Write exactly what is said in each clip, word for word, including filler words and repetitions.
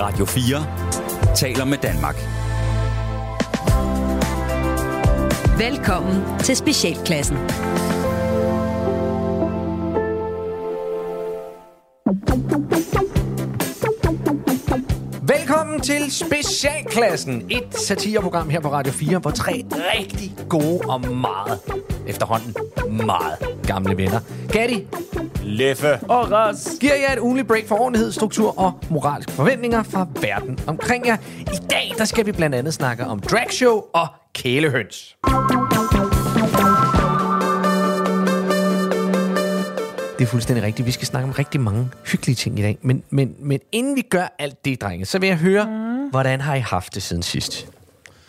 Radio fire taler med Danmark. Velkommen til specialklassen. Velkommen til specialklassen, et satireprogram her på Radio fire, hvor tre rigtig gode og meget efterhånden meget gamle venner, Gatti, Leffe og Ras, giver jer et ugenligt break for ordentlighed, struktur og moralske forventninger fra verden omkring jer. I dag der skal vi blandt andet snakke om dragshow og kælehøns. Det er fuldstændig rigtigt. Vi skal snakke om rigtig mange hyggelige ting i dag. Men, men, men inden vi gør alt det, drenge, så vil jeg høre, mm. hvordan har I haft det siden sidst?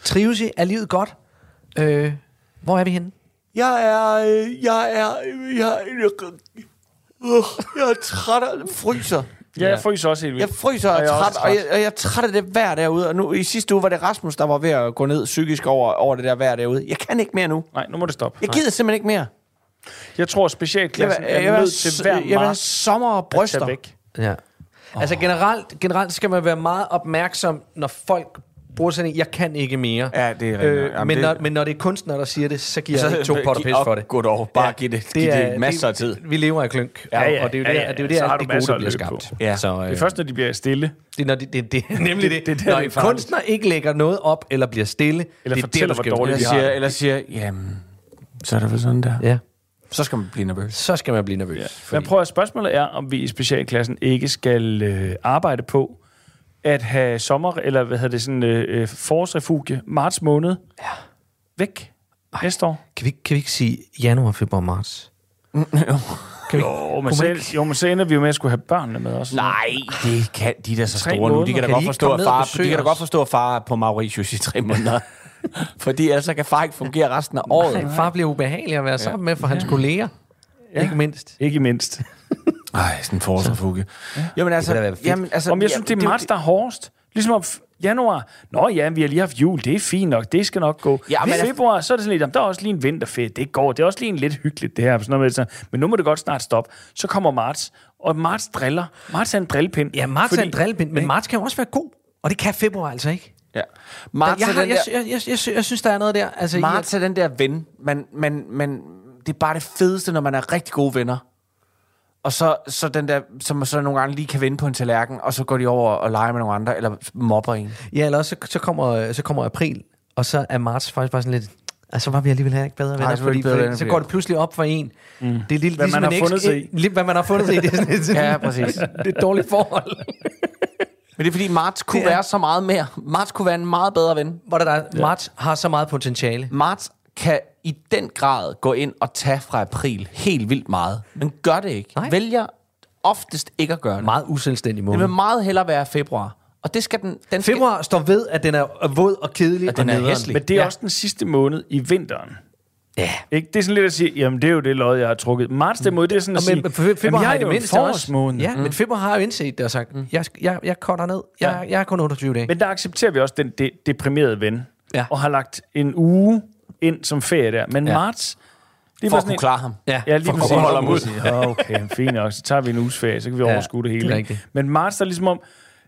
Trives I? Er livet godt? Øh, hvor er vi henne? Jeg er... Jeg er... Jeg er... Jeg er træt og fryser. Ja, jeg fryser også helt vildt. Jeg fryser og, jeg træt, og jeg, og jeg er træt af det vejr derude. Og nu, i sidste uge var det Rasmus, der var ved at gå ned psykisk over, over det der vejr derude. Jeg kan ikke mere nu. Nej, nu må det stoppe. Jeg gider Nej. simpelthen ikke mere. Jeg tror, specialklassen jeg, jeg, jeg er nødt til hver mark. Jeg vil have sommer og bryster. Ja. Oh. Altså generelt, generelt skal man være meget opmærksom, når folk bruger sådan en, jeg kan ikke mere. Ja, det er øh, Jamen, men, det... Når, men når det er kunstner, der siger det, så giver så, jeg ikke to potter pis for det. Godt over. Bare ja, giv det, det, giv det er, masser af tid. Vi lever i klunk, ja, ja, og det er jo der, ja, ja, det, er jo der, ja, ja. det, det gode, der bliver skabt. Ja. Så, øh, det første, når de bliver stille. Det er når de, det, det, nemlig det. det, det når en kunstner ikke lægger noget op, eller bliver stille, eller det er det, der skal være. Eller siger, jamen, så er der vel sådan der. Ja. Så skal man blive nervøs. Så skal man blive nervøs. Ja. Fordi... Men prøv at spørgsmålet er, om vi i specialklassen ikke skal øh, arbejde på at have sommer, eller hvad hedder det, sådan øh, forårsrefugie, marts måned, ja. væk Ej. næste år. Kan vi, kan vi ikke sige januar, februar, marts? Mm, jo. Kan vi? Jo, men selv, jo, men så ender vi jo med at skulle have børnene med os. Nej, det kan de der så store nu. De kan da godt forstå, at far, de kan da godt forstå, at far er på Mauritius i tre måneder. Fordi altså kan far ikke fungere resten af året. Nej, far bliver ubehagelig at være ja. sammen med for hans ja. kolleger. Ja. Ikke mindst. Ikke mindst. Ej, sådan en forårsrefugie. Ja. Jamen altså, jamen, altså om jeg synes, det er marts, der er hårdest. Ligesom om januar. Nå ja, vi har lige haft jul. Det er fint nok. Det skal nok gå. Ja, men i februar, så er det sådan lidt, der er også lige en vinterferie. Det går. Det er også lige en lidt hyggeligt, det her. Sådan noget med, så. Men nu må det godt snart stoppe. Så kommer marts. Og marts driller. Marts er en drillpind. Ja, marts fordi, er en drillpind. Men marts kan jo også være god. Og det kan februar altså ikke. Ja. Marts jeg, har, jeg, jeg, jeg, jeg, jeg synes, der er noget der. Altså, marts er den der ven. Men, men, men det er bare det fedeste, når man er rigtig gode venner. Og så, så den der, som man så nogle gange lige kan vende på en tallerken, og så går de over og leger med nogle andre, eller mobber en. Ja, eller også, så, så, kommer, så kommer april, og så er marts faktisk bare sådan lidt... Altså, var vi alligevel her ikke bedre venner, Ej, så, fordi, bedre venner så går det pludselig op for en. Mm. Det er lidt, hvad, ligesom man en ex, en, hvad man har fundet sig i. Det er sådan et, ja, præcis. Det er et dårligt forhold. Men det er fordi, marts kunne være så meget mere. Marts kunne være en meget bedre ven. Hvor der, der ja. Marts har så meget potentiale. Marts kan i den grad gå ind og tage fra april helt vildt meget. Men gør det ikke. Nej. Vælger oftest ikke at gøre det. Meget uselvstændig måde. Det vil meget hellere være februar. Og det skal den... den februar skal... står ved, at den er våd og kedelig og, den og er hæslig. Men det er ja. også den sidste måned i vinteren. Ja. Ikke? Det er sådan lidt at sige, jamen det er jo det lod, jeg har trukket. Marts derimod, det er sådan at sige, men, februar jamen, jeg har jo en forårsmåned. Ja, mm. men februar har jo indset det og sagt, mm. jeg, jeg, jeg korter ned, jeg, ja. jeg er kun otteogtyve dage. Men der accepterer vi også den de, deprimerede ven, ja. og har lagt en uge ind som ferie der. Men ja. marts... Det for at kunne klare ham. Ja, ja lige for at kunne holde ham ud. Okay, fint nok, så tager vi en uges ferie, så kan vi ja, overskue det hele. Det men marts der er ligesom om,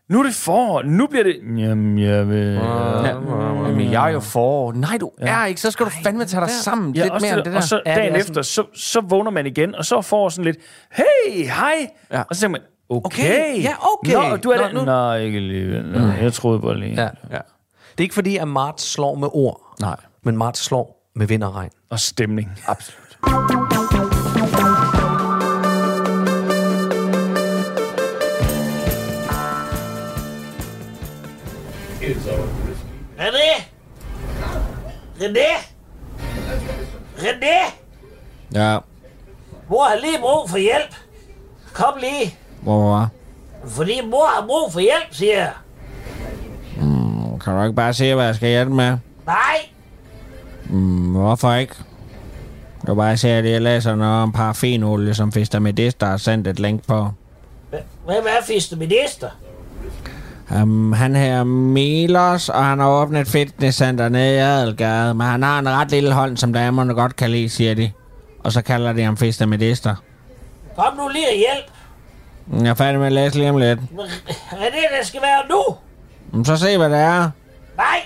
nu er det forår, nu bliver det... Jamen, jeg vil... Jamen, jeg er jo forår. Nej, du ja. er ikke. Så skal du fandme tage dig sammen ja, lidt mere det, det der. Og så dagen ja, efter, så, så vågner man igen, og så er forår sådan lidt... Hey, hej! Ja. Og så tænker man, okay. okay. Ja, okay. Nå, du er der nu. Nej, ikke lige. Nå, mm. jeg troede bare lige. Ja. Ja. Det er ikke fordi, at marts slår med ord. Nej. Men marts slår med vind og regn. Og stemning. Absolut. René! René! René! Ja? Mor har lige brug for hjælp. Kom lige. Hvorfor? Fordi mor har brug for hjælp, siger jeg. Mm, kan du ikke bare se, hvad jeg skal hjælpe med? Nej. Mm, hvorfor ikke? Jeg kan bare se, at jeg læser noget om paraffinolie, som Fistamedister har sendt et link på. Hvem er Fistamedister? Um, han her Milos, og han har åbnet et fitnesscenter nede i Adelgade, men han har en ret lille hånd, som damerne godt kan lide, siger de. Og så kalder de ham Fistamedister. Kom nu lige og hjælp. Jeg er færdig med at læse lige om lidt. Er det, der skal være nu? Så se, hvad det er. Nej,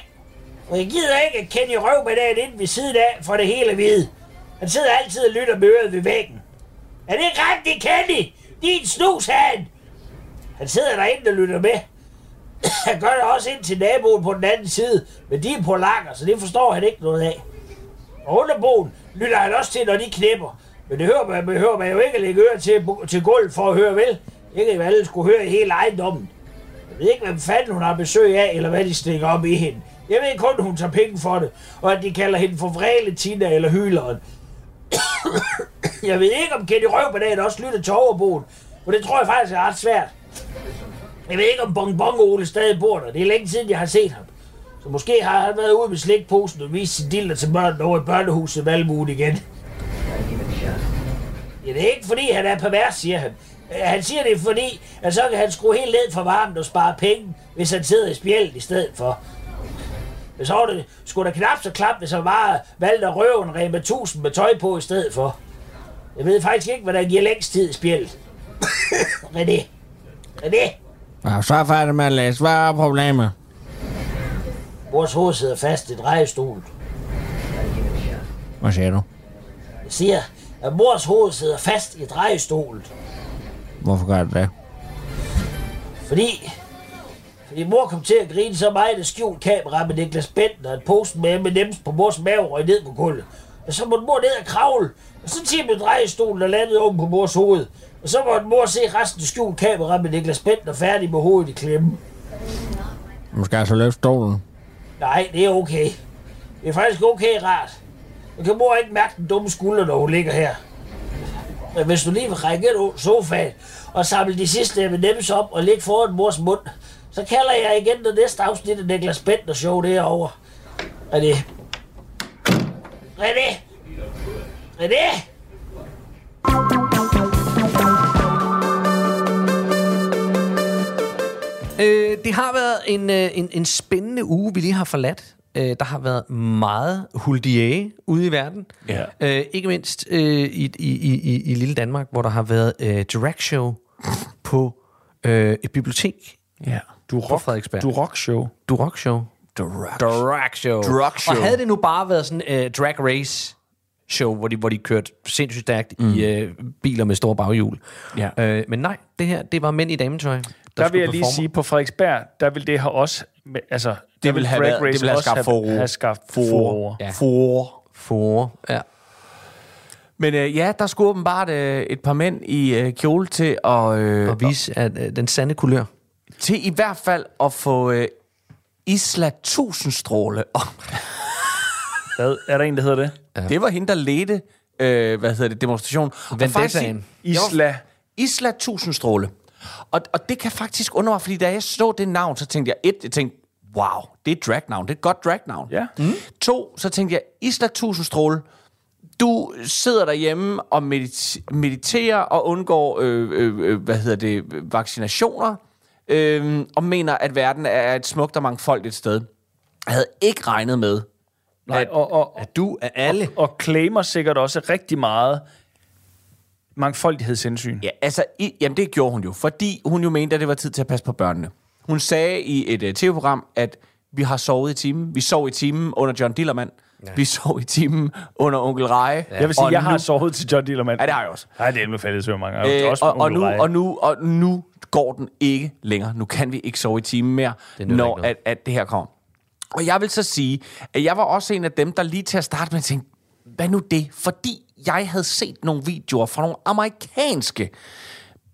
for jeg gider ikke at kende i røv med dagen inden ved siden af, for det hele hvide. Han sidder altid og lytter med øret ved væggen. Er det rigtigt, Kenny? Din snushan! Han sidder derinde og lytter med. Han gør det også ind til naboen på den anden side, men de er polakker, så det forstår han ikke noget af. Og underboen lytter han også til, når de knipper. Men det hører man, hører man jo ikke at lægge øre til, til gulvet for at høre, vel? Ikke at alle skulle høre i hele ejendommen. Jeg ved ikke, hvem fanden hun har besøg af, eller hvad de stikker op i hende. Jeg ved kun, hun tager penge for det, og at de kalder hende for vrele Tina eller hyleren. Jeg ved ikke, om Kenny Røvbananen også lytter til overboen, for det tror jeg faktisk er ret svært. Jeg ved ikke, om Bonbon Ole stadig bor der. Det er længe siden, jeg har set ham. Så måske har han været ude med slikposen og vist sin diller til børnene over i børnehuset i Valmuen igen. Ja, det er ikke fordi, han er pervers, siger han. Han siger det fordi, at så kan han skrue helt ned for varmen og spare penge, hvis han sidder i spjældet i stedet for. Men så var det sgu da knap så klap, hvis han bare valgte at røve en Rema tusind med tøj på i stedet for. Jeg ved faktisk ikke, hvordan giver længst tid i spjældet. René. René. Ja, så er færdig med at læse. Hvad er problemet? Vores hoved sidder fast i drejestolen. Hvad siger du? Jeg siger, at mors hoved sidder fast i drejestolen. Hvorfor gør det det? Fordi... Fordi mor kom til at grine så meget af skjult kamera med Niklas Bentner, at posten med M and M's på mors mave røg ned på gulvet. Og så måtte mor ned og kravle, og så tippede drejestolen og landede oven på mors hoved. Og så måtte mor se resten af skjult kamera med Niklas Bentner færdig med hovedet i klemme. Man skal altså løfte stolen. Nej, det er okay. Det er faktisk okay rart. Jeg kan mor ikke mærke den dumme skulder, når hun ligger her. Men hvis du lige vil række ind i sofaen og samle de sidste M and M's op og ligge foran mors mund, så kalder jeg igen det næste afsnit af Niklas Bentner Show derovre. René. René. René. Øh, det har været en, en, en spændende uge, vi lige har forladt. Øh, der har været meget huldiæge ude i verden. Yeah. Øh, ikke mindst øh, i, i, i, i lille Danmark, hvor der har været øh, drag show på øh, et bibliotek. Yeah. Du rock, på Frederiksberg. Du rock show. Du rock show. Drag, drag show. Drag show. Og havde det nu bare været sådan øh, drag race show, hvor de, hvor de kørte sindssygt stærkt mm. i øh, biler med store baghjul. Ja. Øh, men nej, det her, det var mænd i dametøj. Der, der vil jeg lige performe. Sige, på Frederiksberg, der vil det her også, altså, det, det vil, vil have, været, det vil have skabt forår. Have skabt forår. Ja. Forår. Forår, ja. Men øh, ja, der skulle åbenbart øh, et par mænd i øh, kjole til at... Øh, at vise at, øh, den sande kulør. Til i hvert fald at få øh, Isla Tusindstråle om... Hvad? Er der en, der hedder det? Ja. Det var hende, der ledte, øh, hvad hedder det, demonstrationen. Vendettaen. Isla. Isla Tusindstråle. Og, og det kan faktisk undre mig, fordi da jeg så det navn, så tænkte jeg, et, jeg tænkte, wow, det er et dragnavn, det er et godt dragnavn. Ja. Mm. To, så tænkte jeg, Isla Tusindstråle, du sidder derhjemme og medit- mediterer og undgår, øh, øh, hvad hedder det, vaccinationer, øh, og mener, at verden er et smukt og mangfoldigt sted. Jeg havde ikke regnet med, nej, at, og, og, at du er alle. Og, og claimer sikkert også rigtig meget mangfoldighedshensyn. Ja, altså, i, jamen det gjorde hun jo, fordi hun jo mente, at det var tid til at passe på børnene. Hun sagde i et uh, tv-program, at vi har sovet i timen. Vi sov i timen under John Dillermand. Ja. Vi sov i timen under Onkel Reje. Ja. Jeg vil sige, og jeg nu... har sovet til John Dillermand. Ja, det har jeg også. Nej, det er med fælles hører mange. Øh, og, og, nu, og, nu, og nu går den ikke længere. Nu kan vi ikke sove i timen mere, når at, at det her kommer. Og jeg vil så sige, at jeg var også en af dem, der lige til at starte med tænkte, hvad nu det? Fordi jeg havde set nogle videoer fra nogle amerikanske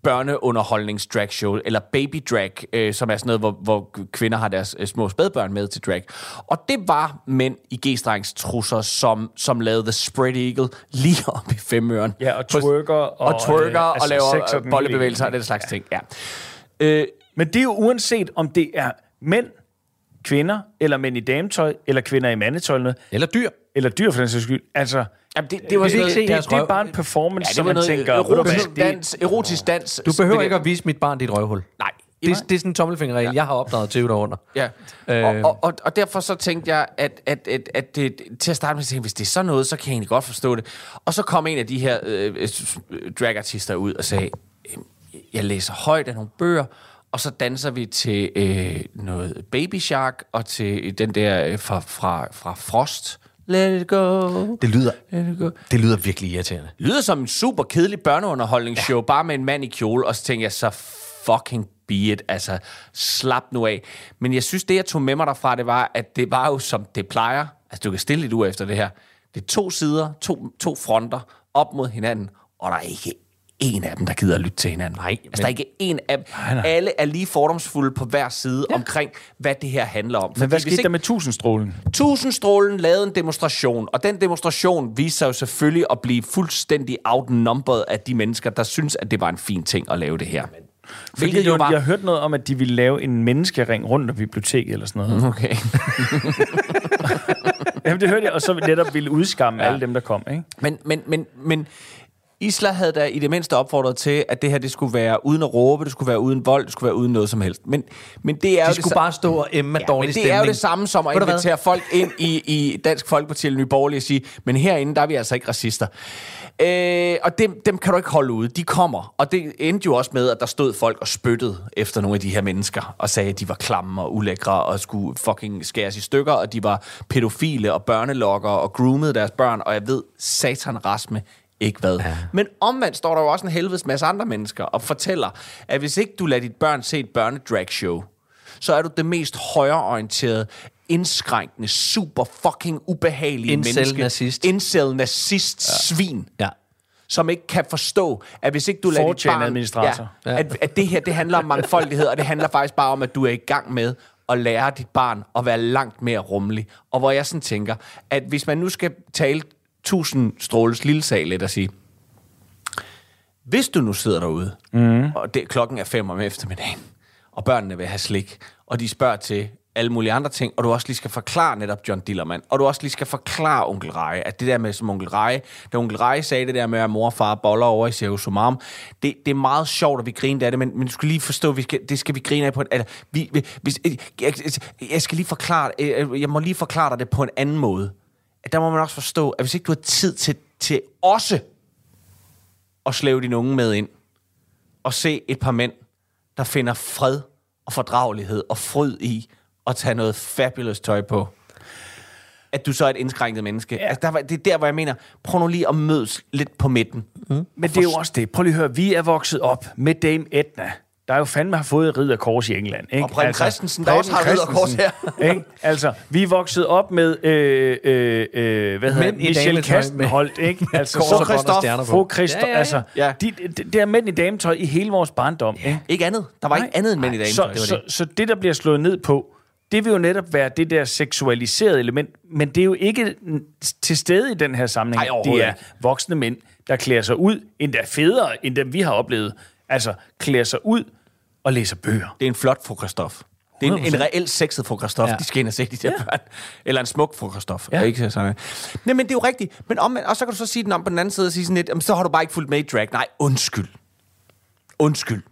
børneunderholdnings-dragshow, eller baby drag, øh, som er sådan noget, hvor, hvor kvinder har deres øh, små spædbørn med til drag. Og det var mænd i G-strengstrusser, som, som lavede The Spread Eagle lige op i femøren. Ja, og twerker. Og, og twerker, øh, og, altså og laver bollebevægelser og den slags ja. Ting. Ja. Øh, Men det er jo uanset, om det er mænd, kvinder, eller mænd i dametøj, eller kvinder i mandetøjene. Eller dyr. Eller dyr, for den sags skyld. Altså, jamen det, det, var det, noget, det, det, det er bare en performance, ja, som man tænker... Erotisk, det, dans, erotisk dans. Du behøver ikke at vise mit barn dit røvhul. Nej. Det, det, det er sådan en tommelfingerregel, ja. Jeg har opdaget tyve derunder. Ja. Øh. Og, og, og, og derfor så tænkte jeg, at, at, at, at det, til at starte med, at tænke, hvis det er sådan noget, så kan jeg egentlig godt forstå det. Og så kom en af de her øh, dragartister ud og sagde, jeg læser højt af nogle bøger, og så danser vi til øh, noget Baby Shark, og til den der øh, fra, fra, fra Frost. Let it go. Det lyder, Let it go. Det lyder virkelig irriterende. Det lyder som en super kedelig børneunderholdningsshow, ja. Bare med en mand i kjole, og så tænker jeg, så fucking be it, altså slap nu af. Men jeg synes, det jeg tog med mig derfra, det var, at det var jo som det plejer. Altså, du kan stille lidt ud efter det her. Det er to sider, to, to fronter, op mod hinanden, og der er ikke en af dem, der gider at lytte til hinanden. Nej, altså, men... der er ikke en af dem. Nej, nej. Alle er lige fordomsfulde på hver side, ja, omkring, hvad det her handler om. Men fordi hvad skete ikke... der med Tusindstrålen? Tusindstrålen lavede en demonstration, og den demonstration viser jo selvfølgelig at blive fuldstændig outnumbered af de mennesker, der synes, at det var en fin ting at lave det her. Hvilket jo var... Jeg har hørt noget om, at de ville lave en menneskering rundt om biblioteket eller sådan noget. Okay. Jamen, det hørte jeg, og så netop ville udskamme, ja, alle dem, der kom, ikke? Men, men, men, men Isla havde da i det mindste opfordret til, at det her, det skulle være uden at råbe, det skulle være uden vold, det skulle være uden noget som helst. Men, men det er de jo skulle det, bare stå og emme med, ja, dårlig stemning. Det er jo det samme som at invitere folk ind i, i Dansk Folkeparti eller Nye Borgerlige og sige, men herinde, der er vi altså ikke racister. Øh, og dem, dem kan du ikke holde ude. De kommer. Og det endte jo også med, at der stod folk og spyttede efter nogle af de her mennesker, og sagde, at de var klamme og ulækre, og skulle fucking skæres i stykker, og de var pædofile og børnelokkere, og groomede deres børn, og jeg ved, satan rasme, ikke hvad. Ja. Men omvendt står der jo også en helvedes masse andre mennesker og fortæller, at hvis ikke du lader dit børn se et børnedragshow, så er du det mest højreorienterede, indskrænkende, super fucking ubehagelige menneske. Incel nazist, ja, svin. Ja. Som ikke kan forstå, at hvis ikke du lader dit barn... Ja, ja. At, at det her, det handler om mangfoldighed, og det handler faktisk bare om, at du er i gang med at lære dit barn at være langt mere rummelig. Og hvor jeg sådan tænker, at hvis man nu skal tale Tusindstråles lille sag, let at sige. Hvis du nu sidder derude, mm. og det, klokken er fem om eftermiddagen, og børnene vil have slik, og de spørger til alle mulige andre ting, og du også lige skal forklare netop John Dillermand, og du også lige skal forklare Onkel Reje, at det der med, som Onkel Reje, da Onkel Reje sagde det der med, at mor og far boller over i Seosumarm, det, det er meget sjovt, at vi griner af det, men, men du skal lige forstå, vi skal, det skal vi grine af på en... Altså, vi, vi, hvis, jeg, jeg skal lige forklare... Jeg må lige forklare dig det på en anden måde. Der må man også forstå, at hvis ikke du har tid til, til også at slæve dine unge med ind og se et par mænd, der finder fred og fordragelighed og fryd i at tage noget fabulous tøj på, at du så er et indskrænket menneske. Ja. Altså, der, det er der, hvor jeg mener, prøv nu lige at mødes lidt på midten. Mm. Men det er jo også det. Prøv lige at høre, vi er vokset op med Dame Edna, der jo fandme har fået ridderkors i England. Ikke? Og Præm altså, Christensen, der også har ridderkors her. Ikke? Altså, vi er vokset op med, øh, øh, øh, hvad hedder Michel Kastenholdt, ikke? Altså, Fru Christoff, Fru Christoff, altså, ja. Det de, de er mænd i dametøj i hele vores barndom. Ja. Ikke? Ikke andet. Der var Nej. ikke andet end mænd i dametøj. Så det, så, det. så det, der bliver slået ned på, det vil jo netop være det der seksualiserede element, men det er jo ikke til stede i den her sammenhæng. Ej, de er voksne mænd, der klæder sig ud, endda federe, end dem vi har oplevet. Altså, klæder sig ud og læser bøger. Det er en flot Fru Christoff. Det er en, en reelt sexet Fru Christoff, ja. De skal ind og se de der, ja, børn. Eller en smuk Fru Christoff. Ja. Ikke sådan. Nej, men det er jo rigtigt. Men om, og så kan du så sige den om på den anden side og sige sådan lidt, så har du bare ikke fulgt med i drag. Nej, undskyld. Undskyld.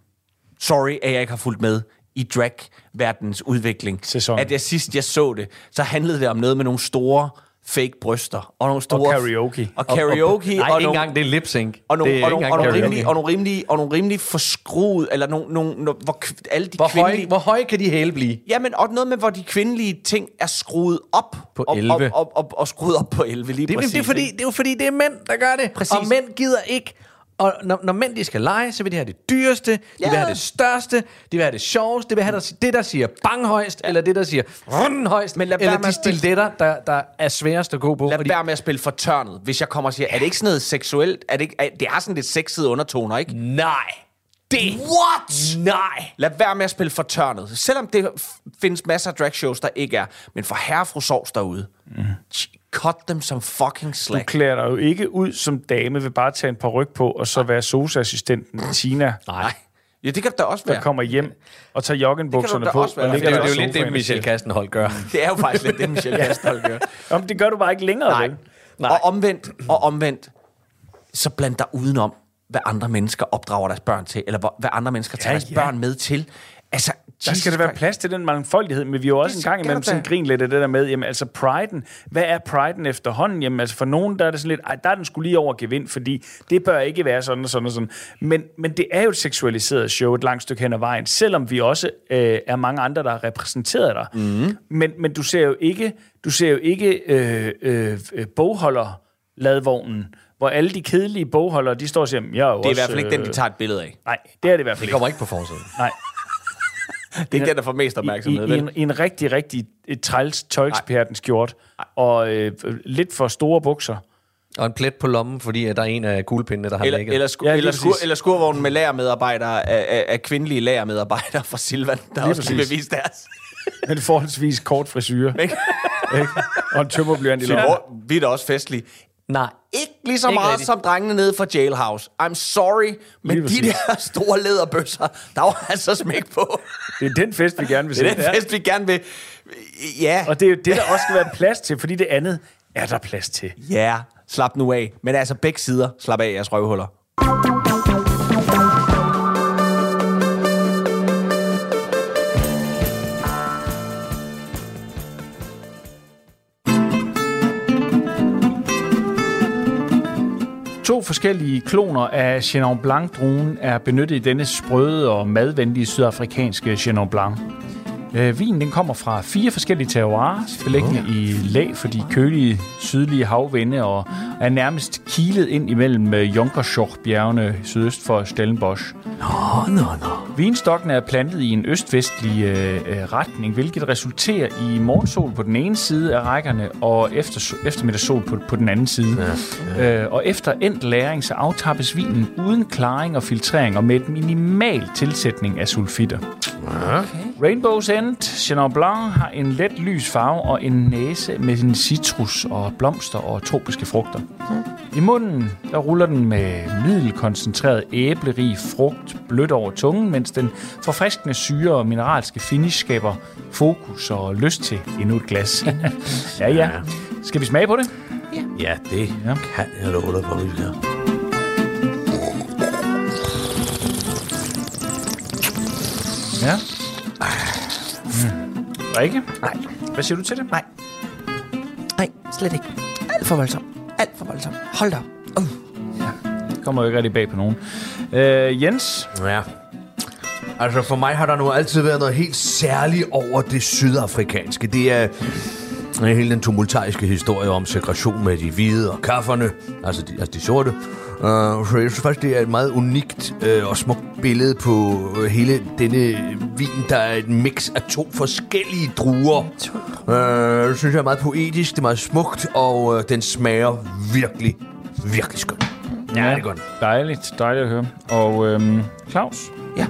Sorry, at jeg ikke har fulgt med i drag-verdens udvikling. Sæson. At jeg sidst, jeg så det, så handlede det om noget med nogle store... fake bryster og nogle store... Og karaoke. Og karaoke. Og, og, nej, og ikke nogle, engang, det er lip-sync. Og nogle, og nogle, og nogle rimelige, og nogle rimelige, og nogle rimelige forskruet, eller nogle... nogle, nogle hvor, alle de hvor, kvindelige, høje, hvor høje kan de hæle blive? Jamen, og noget med, hvor de kvindelige ting er skruet op. På elleve. Og, og, og, og, og skruet op på elleve, lige det, præcis. Det er, fordi, det er jo fordi, det er mænd, der gør det. Præcis. Og mænd gider ikke... Og når, når mænd de skal lege, så vil de have det dyreste, ja, de vil have det største, de vil have det sjoveste, de vil have der, det, der siger banghøjst, ja, eller det, der siger rundhøjst, men eller de stiletter, der, der er sværest at gå på. Lad fordi... være med at spille fortørnet, hvis jeg kommer og siger, er det ikke sådan noget seksuelt? Er det, ikke, er, det er sådan lidt sexede undertoner, ikke? Nej. Det. What? Nej. Lad være med at spille fortørnet. Selvom det findes masser af dragshows, der ikke er, men for herre og fru sovs derude. Mm. Cut dem som fucking slack. Du klæder dig jo ikke ud som dame ved bare at tage en peruk på, og så være sosu-assistenten Tina. Nej. Ja, det kan da også være. Der kommer hjem og tager joggenbukserne på. Og det, det, det er jo også lidt det, Michel Kastenholdt gør. Det er jo faktisk lidt det, Michel Kastenholdt gør. Jamen, det gør du bare ikke længere. Nej. Nej. Og omvendt, og omvendt, så bland dig udenom, hvad andre mennesker opdrager deres børn til, eller hvad andre mennesker tager, ja, deres, ja, børn med til. Altså, Der skal der være plads til den mangfoldighed, men vi er jo også en gang imellem sådan grin lidt af det der med, jamen altså priden, hvad er priden efterhånden? Jamen altså for nogen, der er det sådan lidt, ej, der er den skulle lige over gevind, fordi det bør ikke være sådan og sådan og sådan. Men, men det er jo et seksualiseret show et langt stykke hen ad vejen, selvom vi også øh, er mange andre, der er repræsenteret der. Mm. Men, men du ser jo ikke, du ser jo ikke øh, øh, bogholderladvognen, hvor alle de kedelige bogholdere, de står og siger, jeg er jo det er også, i hvert fald ikke øh, den, de tager et billede af. Nej, det er det i hvert fald ikke. Det kommer ikke på forsiden. Nej. Det er ikke den, der får mest opmærksomhed. I, i, i, en, i en rigtig, rigtig træls tøjekspertens skjort. Og øh, lidt for store bukser. Og en plet på lommen, fordi der er en af kuglepindene, der har lækket. Eller, sku, ja, eller, sku, eller skurvognen med lagermedarbejdere, af, af, af kvindelige lagermedarbejdere fra Silvan, der også skal bevise deres. Men forholdsvis kort frisyre. Og en tømmerblyant i lommen. Vi er da også festlige. Nej. Ikke lige så meget rigtig. Som drengene nede fra Jailhouse. I'm sorry, men lige de præcis. Der store læderbøsser, der var altså smæk på. Det er den fest, vi gerne vil se. Det er den ja. Fest, vi gerne vil... Ja. Og det er jo det, der også skal være plads til, fordi det andet er der plads til. Ja, yeah. Slap nu af. Men altså begge sider, slap af jeres røvhuller. To forskellige kloner af Chenin Blanc-druen er benyttet i denne sprøde og madvenlige sydafrikanske Chenin Blanc. Øh, vinen den kommer fra fire forskellige terroirs, beliggende oh. i lag for de kølige sydlige havvinde og er nærmest kilet ind imellem Jonkershoekbjergene sydøst for Stellenbosch. No, no, no. Vinstokken er plantet i en østvestlig øh, retning, hvilket resulterer i morgensol på den ene side af rækkerne og efter, eftermiddagssol på, på den anden side. Ja, ja. Øh, og efter endt læring så aftappes vinen uden klaring og filtrering og med et minimal tilsætning af sulfitter. Okay. Rainbows End Chenin Blanc har en let lys farve og en næse med sin citrus og blomster og tropiske frugter. Okay. I munden der ruller den med middelkoncentreret æblerig frugt blødt over tungen, mens den forfriskende syre og mineralske finish skaber fokus og lyst til endnu et glas. ja, ja. Skal vi smage på det? Ja, ja det ja. Kan jeg love dig på, vi skal. Ja. Mm. Rikke? Nej. Hvad siger du til det? Nej. Nej, slet ikke. Alt for voldsomt. Alt for voldsomt. Hold da op. Uh. Ja. Det kommer jo ikke rigtig bag på nogen. Øh, Jens? Ja. Altså for mig har der nu altid været noget helt særligt over det sydafrikanske. Det er... hele den tumultariske historie om segregation med de hvide og kafferne, altså de, altså de sorte. Uh, så jeg synes faktisk, det er et meget unikt uh, og smukt billede på hele denne vin, der er et mix af to forskellige druer. Uh, det synes jeg er meget poetisk, det er meget smukt, og uh, den smager virkelig, virkelig skønt. Ja, ja, det er godt. Dejligt, dejligt at høre. Og øhm, Claus? Ja.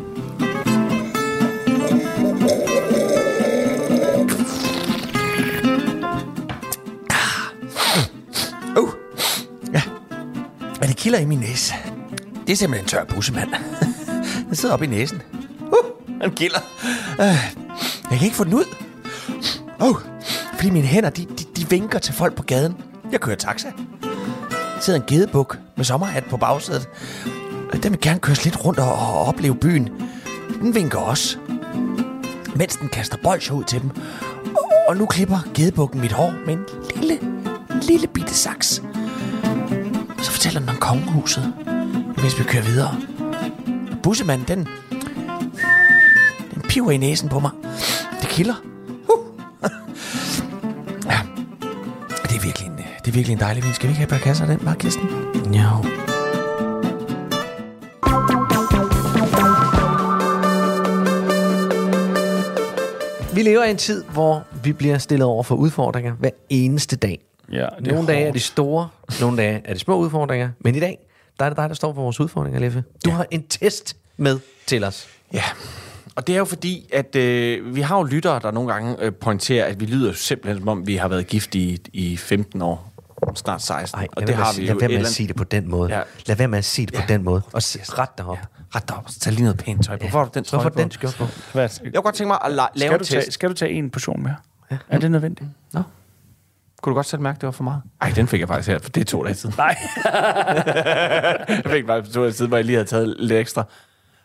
Kilder i min næse. Det er simpelthen en tør bussemand. Den sidder oppe i næsen. Uh, den kilder. Uh, jeg kan ikke få den ud. Uh, fordi mine hænder, de, de, de vinker til folk på gaden. Jeg kører taxa. Der sidder en gedebuk med sommerhat på bagsædet. Den vil gerne køres lidt rundt og, og opleve byen. Den vinker også. Mens den kaster bolcher ud til dem. Og, og nu klipper gedebukken mit hår med en lille, en lille bitte saks. Så fortæller den om kongehuset, mens vi kører videre. Bussemanden, den... den piver i næsen på mig. Det kilder. Uh. Ja. Det er virkelig en, det er virkelig en dejlig vin. Skal vi ikke have et par kasser af den, Mark Kirsten? Jo. Vi lever i en tid, hvor vi bliver stillet over for udfordringer hver eneste dag. Ja, nogle hårdt. Dage er de store, nogle dage er de små udfordringer. Men i dag, der er det dig, der står for vores udfordringer, Leffe. Du ja. Har en test med til os. Ja, og det er jo fordi, at øh, vi har jo lyttere, der nogle gange øh, pointerer, at vi lyder simpelthen som om, vi har været gift i, i femten år, snart seksten. Ej, og det har vi lad jo. Lad være med at sige det på den måde. Ja. Lad være med at sige det på ja. Den måde. Og yes. ret dig op. Ja. Ret dig op, så tag lige noget pænt tøj på. Hvorfor har du den trøje på? Den skjort på? Hvad? Jeg kunne godt tænke mig at la- lave en test. Tage, skal du tage en portion mere? Ja. Er det nødvendigt? Nå. Kunne du godt selv mærke, at det var for meget? Ej, den fik jeg faktisk her, for det er to dage siden. Nej. Jeg fik faktisk to dage siden, hvor jeg lige havde taget lidt ekstra.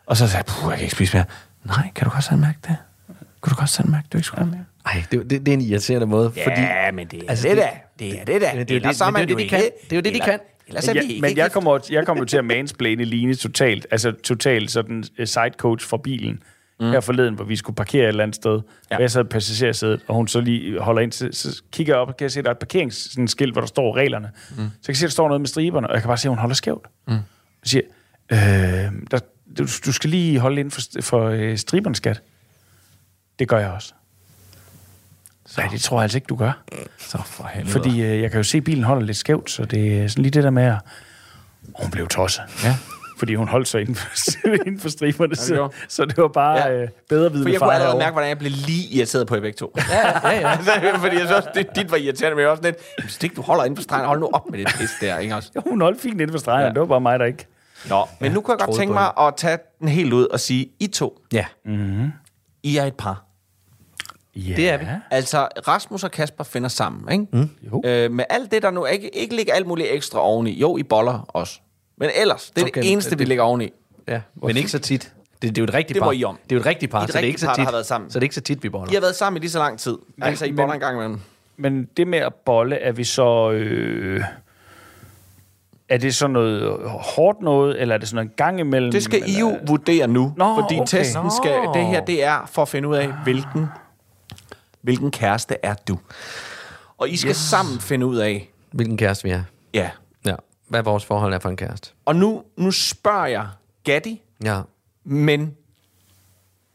Og så sagde jeg, puh, jeg kan ikke spise mere. Nej, kan du godt selv mærke det? Kunne du godt selv mærke, du ikke skulle have mere? Ej, det, det, det er en irriterende måde. Ja, fordi, men det er altså, det, det der. Det er det der. Det, det, det, det, det, det, det, det er jo det, de kan. Ellers, ja, men jeg kommer, jeg kommer til at mansplaine Line totalt, altså totalt sådan sidecoach fra bilen. Mm. Her forleden, hvor vi skulle parkere et eller andet sted, ja. Og jeg sad i passagersædet, og hun så lige holder ind, så, så kigger jeg op, og kan jeg se, der er et parkeringsskilt, hvor der står reglerne. Mm. Så jeg kan se, der står noget med striberne, og jeg kan bare se, at hun holder skævt. Mm. Så siger øh, der, du, du skal lige holde ind for, for øh, striberne, skat. Det gør jeg også. Så. Nej, det tror jeg altså ikke, du gør. Så for helvede. Fordi øh, jeg kan jo se, at bilen holder lidt skævt, så det er sådan lige det der med at... Hun blev tosset. Ja. Fordi hun holdt sig inden for, inden for striberne, ja, så, så det var bare ja. øh, bedre vidne. For jeg kunne allerede over. Mærke, hvordan jeg blev lige irriteret på jer begge to. Ja, ja, ja. Fordi jeg synes, det, dit var irriterende, men jeg også lidt... Stik, du holder inden for stregen, hold nu op med det pis der, ikke også? Hun holdt fint inden for stregen, ja. Det var bare mig, der ikke... Nå, men ja, nu kunne jeg, jeg godt tænke mig at tage den helt ud og sige, I to, ja. Mm-hmm. I er et par. Yeah. Det er vi. Altså, Rasmus og Kasper finder sammen, ikke? Mm. Øh, med alt det, der nu ikke, ikke ligger alt muligt ekstra oveni. Jo, I boller også. Men ellers, det er okay, det eneste, det, vi ligger oveni. Ja, men fint. Ikke så tit. Det, det er jo et rigtigt par. Det er jo et rigtigt par, et så, rigtigt så, det er ikke par, så tit, har været sammen. Så det er ikke så tit, vi boller. I har været sammen i lige så lang tid. Ja, altså, I boller en gang imellem. Men det med at bolle, er vi så... Øh, er det sådan noget hårdt noget, eller er det sådan noget gang imellem? Det skal eller? I jo vurdere nu. Nå, fordi okay. testen Nå. skal... Det her, det er for at finde ud af, hvilken... Hvilken kæreste er du? Og I skal yes. sammen finde ud af... Hvilken kæreste vi er. Ja. ja. Hvad vores forhold er for en kæreste. Og nu, nu spørger jeg Gatti. Ja. Men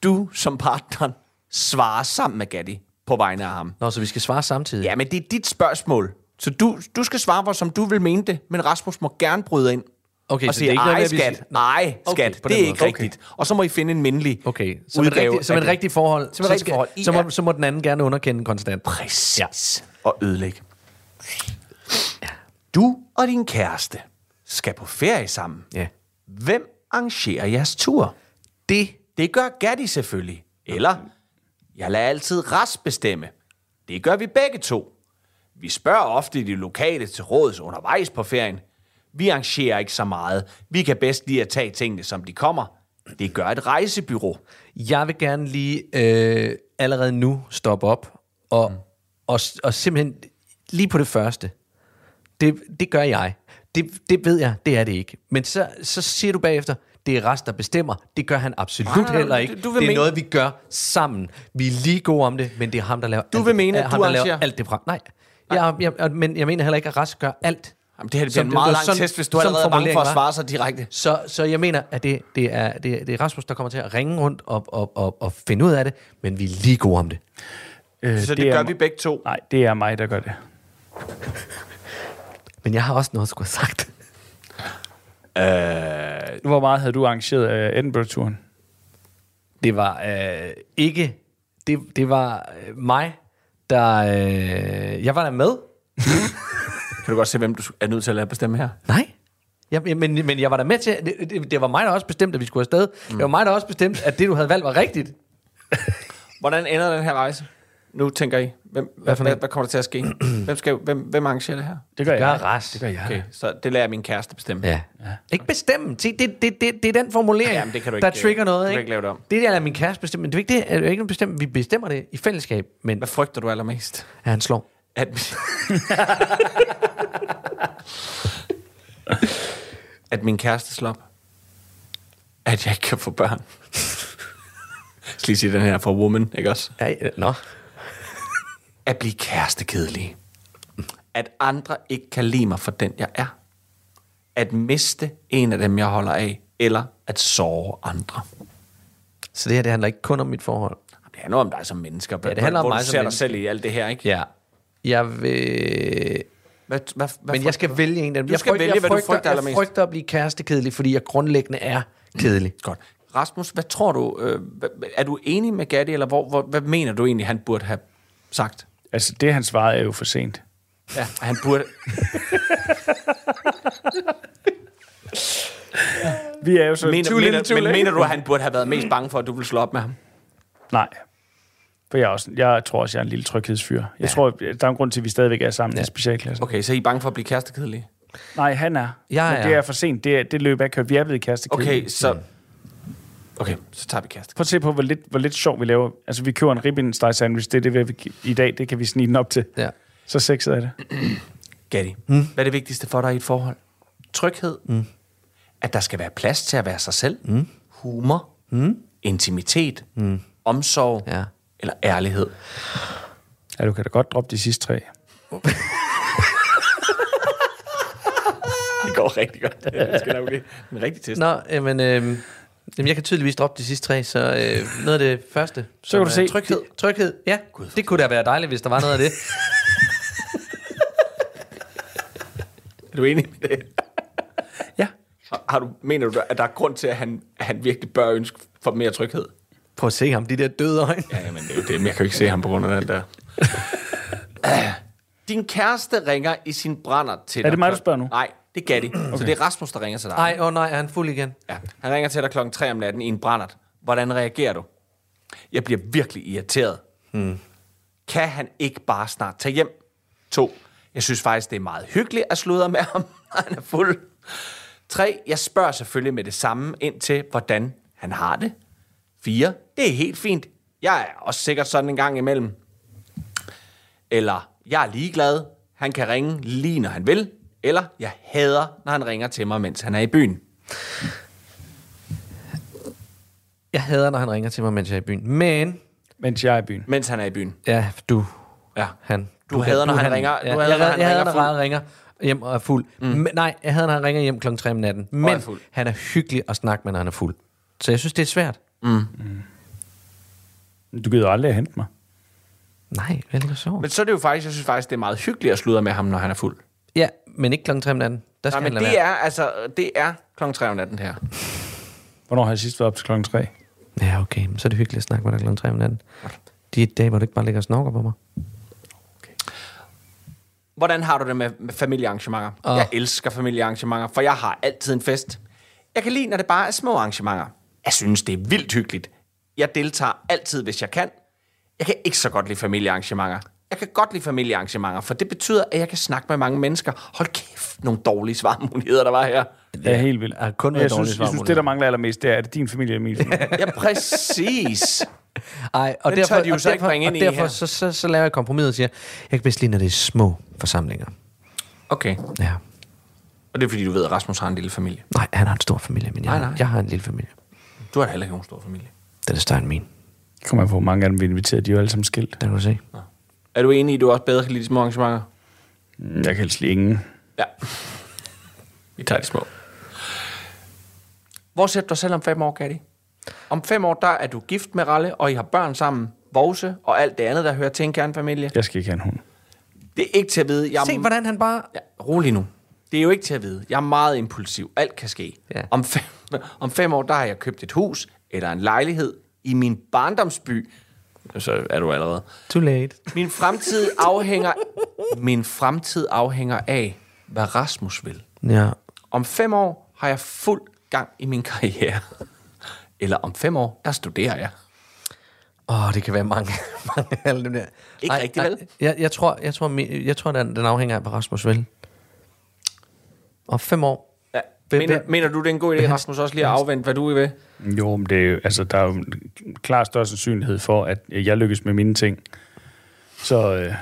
du som partner svarer sammen med Gatti på vegne af ham. Nå, så vi skal svare samtidig. Ja, men det er dit spørgsmål. Så du, du skal svare, som du vil mene det. Men Rasmus må gerne bryde ind. Okay, og sige, ej skat, nej skat, det er ikke måde. Rigtigt. Okay. Og så må I finde en mindelig okay. som udgave. Rigtig, som et rigtigt forhold, som et rigtigt forhold. Så, må, så må den anden gerne underkende konstant. Præcis. Ja. Og ødelægge. Ja. Du og din kæreste skal på ferie sammen. Ja. Hvem arrangerer jeres tur? Det, det gør Gatti selvfølgelig. Eller, jeg lader altid Ras bestemme. Det gør vi begge to. Vi spørger ofte de lokale til råds undervejs på ferien. Vi arrangerer ikke så meget. Vi kan bedst lige at tage tingene, som de kommer. Det gør et rejsebyrå. Jeg vil gerne lige øh, allerede nu stoppe op, og, mm. og, og simpelthen lige på det første. Det, det gør jeg. Det, det ved jeg, det er det ikke. Men så, så siger du bagefter, det er Ras, der bestemmer. Det gør han absolut nej, nej, heller ikke. Du, du det er mene... noget, vi gør sammen. Vi er lige gode om det, men det er ham, der laver, du alt, vil mene, det, ham, der laver alt det fra. Nej, nej. Jeg, jeg, men jeg mener heller ikke, at Ras gør alt. Jamen, det her det bliver som, en meget lang sådan, test, hvis du allerede er bange for at svare sig direkte. Så, så jeg mener, at det, det, er, det, det er Rasmus, der kommer til at ringe rundt og, og, og, og finde ud af det, men vi er lige gode om det. Øh, så det, det gør er, vi begge to? Nej, det er mig, der gør det. Men jeg har også noget, skulle have sagt. øh, Hvor meget havde du arrangeret øh, Edinburgh-turen? Det var øh, ikke... Det, det var øh, mig, der... Øh, jeg var der med. Kan du godt se, hvem du er nødt til at lade bestemme her? Nej. Ja, men, men jeg var der med til... Det, det, det var mig, der også bestemte, at vi skulle afsted. Mm. Det var mig, der også bestemte, at det, du havde valgt, var rigtigt. Hvordan ender den her rejse? Nu tænker I. Hvem, hvad, hvad, hvad kommer der til at ske? hvem, skal, hvem, hvem arrangerer det her? Det gør, det gør jeg. Rest. Det gør jeg. Okay, så det lader min kæreste bestemme. Ja. Ja. Ikke bestemme. Se, det, det, det, det er den formulering, ja, det kan du ikke, der trigger noget. Ikke? Kan du ikke lave det om. Det lader min kæreste bestemme. Men det er ikke det. Er ikke bestemme. Vi bestemmer det i fællesskab. Men hvad frygter du allermest? Ja, han slår. At... at min kæreste slår. At jeg ikke kan få børn. Jeg skal lige sige den her for woman, ikke også? Ja, ja. Nå. At blive kærestekedelig. At andre ikke kan lide mig for den, jeg er. At miste en af dem, jeg holder af. Eller at såre andre. Så det her, det handler ikke kun om mit forhold? Det handler om dig som mennesker. Ja, det handler hvor om mig som mennesker. Du ser dig selv i alt det her, ikke? Ja. Jeg vil... Hvad, hvad, hvad men jeg skal du? vælge en af dem. Du jeg skal frygter, vælge, hvad frygter, du frygter allermest. Jeg frygter at blive kærestekedelig, fordi jeg grundlæggende er kedelig. Mm. Godt. Rasmus, hvad tror du? Øh, er du enig med Gatti, eller hvor, hvor, hvad mener du egentlig, han burde have sagt? Altså, det han svarede er jo for sent. Ja, han burde... ja. Vi er jo så... Mener, men, men, men mener du, at han burde have været mest bange for, at du ville slå op med ham? Nej. For jeg, også, jeg tror også, jeg er en lille tryghedsfyr. Jeg ja. tror, der er en grund til, at vi stadigvæk er sammen ja. i specialklassen. Okay, så er I bange for at blive kærestekedelige? Nej, han er. Ja, ja. Men det er for sent. Det, er, det løb er kørt. Vi er blevet kærestekedelige. Okay, så... Okay, så tager vi kast. Prøv at se på, hvor lidt, hvor lidt sjov vi laver. Altså, vi køber en ribbensteg sandwich. Det er det, vi i dag. Det kan vi snige den op til. Ja. Så sexet er det. Gatti, mm? hvad er det vigtigste for dig i et forhold? Tryghed. Mm. At der skal være plads til at være sig selv. Mm. Humor. Mm. Intimitet. Mm. Omsorg. Ja. Eller ærlighed. Ja, du kan da godt droppe de sidste tre. Det går rigtig godt. Jeg skal lave det. En rigtig test. Nå, jamen... Øh... Jamen, jeg kan tydeligvis droppe de sidste tre, så øh, noget af det første. Så kan du se. Tryghed. Det, tryghed, ja. God, det kunne da være dejligt, hvis der var noget af det. Er du enig med det? Ja. Har, har du, mener du, at der er grund til, at han, han virkelig bør ønske for mere tryghed? Prøv at se ham, de der døde øjne. Ja, men det er jo det. Jeg kan jo ikke se ham på grund af den der. Din kæreste ringer i sin brænder til dig. Er det mig, der spørger nu? Nej. Det er Gatti. Okay. Så det er Rasmus, der ringer til dig. Nej, åh oh nej, er han fuld igen? Ja, han ringer til dig klokken tre om natten i en brændert. Hvordan reagerer du? Jeg bliver virkelig irriteret. Hmm. Kan han ikke bare snart tage hjem? to. Jeg synes faktisk, det er meget hyggeligt at sludre med ham, når han er fuld. tre. Jeg spørger selvfølgelig med det samme ind til, hvordan han har det. fire. Det er helt fint. Jeg er også sikkert sådan en gang imellem. Eller, jeg er ligeglad. Han kan ringe lige, når han vil. Eller, jeg hader, når han ringer til mig, mens han er i byen. Jeg hader, når han ringer til mig, mens jeg er i byen. Men... Mens jeg er i byen. Mens han er i byen. Ja, du. Ja. Han. Du, du hader, når han, han ringer. Ja. Du hader, jeg når han jeg ringer, hader, når ringer hjem og er fuld. Mm. Men, nej, jeg hader, når han ringer hjem klokken tre om natten. Men er han er hyggelig at snakke med, når han er fuld. Så jeg synes, det er svært. Mm. Mm. Du gider aldrig at hente mig. Nej, vel ikke så. Men så er det jo faktisk, jeg synes faktisk, det er meget hyggeligt at sludre med ham, når han er fuld. Ja, men ikke klokken tre om natten. Der skal nej, men det være. er, altså, det er klokken tre om natten, det her. Hvornår har jeg sidst været op til klokken tre? Ja, okay, men så er det hyggeligt at snakke med dig klokken tre om natten. De er et dag, hvor du ikke bare ligger og snorker på mig. Okay. Hvordan har du det med, med familiearrangementer? Oh. Jeg elsker familiearrangementer, for jeg har altid en fest. Jeg kan lide, når det bare er små arrangementer. Jeg synes, det er vildt hyggeligt. Jeg deltager altid, hvis jeg kan. Jeg kan ikke så godt lide familiearrangementer. Jeg kan godt lide familiearrangementer, for det betyder, at jeg kan snakke med mange mennesker. Hold kæft, nogle dårlige svarmuligheder, der var her. Det er helt vildt. Jeg, kun jeg, synes, jeg synes, det, der mangler allermest, det er, er det din familie og min familie? Ja, præcis. Ej, og den derfor, tør de jo så ikke bringe ind i her. Og derfor så, så, så laver jeg kompromis og siger, jeg kan bedst lide, når det er små forsamlinger. Okay. Ja. Og det er, fordi du ved, at Rasmus har en lille familie? Nej, han har en stor familie, men jeg, nej, nej. jeg har en lille familie. Du har heller ikke nogen stor familie. Den er større end min. Kommer jeg på, hvor mange af dem vi inviterer, de er jo alle sammen skilt. Det kan du se. Nå. Er du enig i, at du også bedre kan lide de små arrangementer? Jeg kan helst lide ingen. Ja. Vi tager de små. Hvor sætter du selv om fem år, Gatti? Om fem år, der er du gift med Ralle, og I har børn sammen, vovse og alt det andet, der hører til en kernfamilie. Jeg skal ikke have en hund. Det er ikke til at vide. Jeg... Se, hvordan han bare... Ja, rolig nu. Det er jo ikke til at vide. Jeg er meget impulsiv. Alt kan ske. Ja. Om, fem... om fem år, der har jeg købt et hus eller en lejlighed i min barndomsby. Så er du allerede. Too late. Min fremtid afhænger, min fremtid afhænger af, hvad Rasmus vil. Ja. Om fem år har jeg fuld gang i min karriere. Eller om fem år, der studerer jeg. Åh, oh, det kan være mange. mange alle dem der. Ikke ej, rigtig ej, vel? Jeg, jeg tror, jeg tror, jeg, jeg tror den, den afhænger af, hvad Rasmus vil. Om fem år. Mener, mener du, det er en god idé, Rasmus, også lige at afvente, hvad du er ved? Jo, men det er, altså, der er jo klar større sandsynlighed for, at jeg lykkes med mine ting. Så... Øh...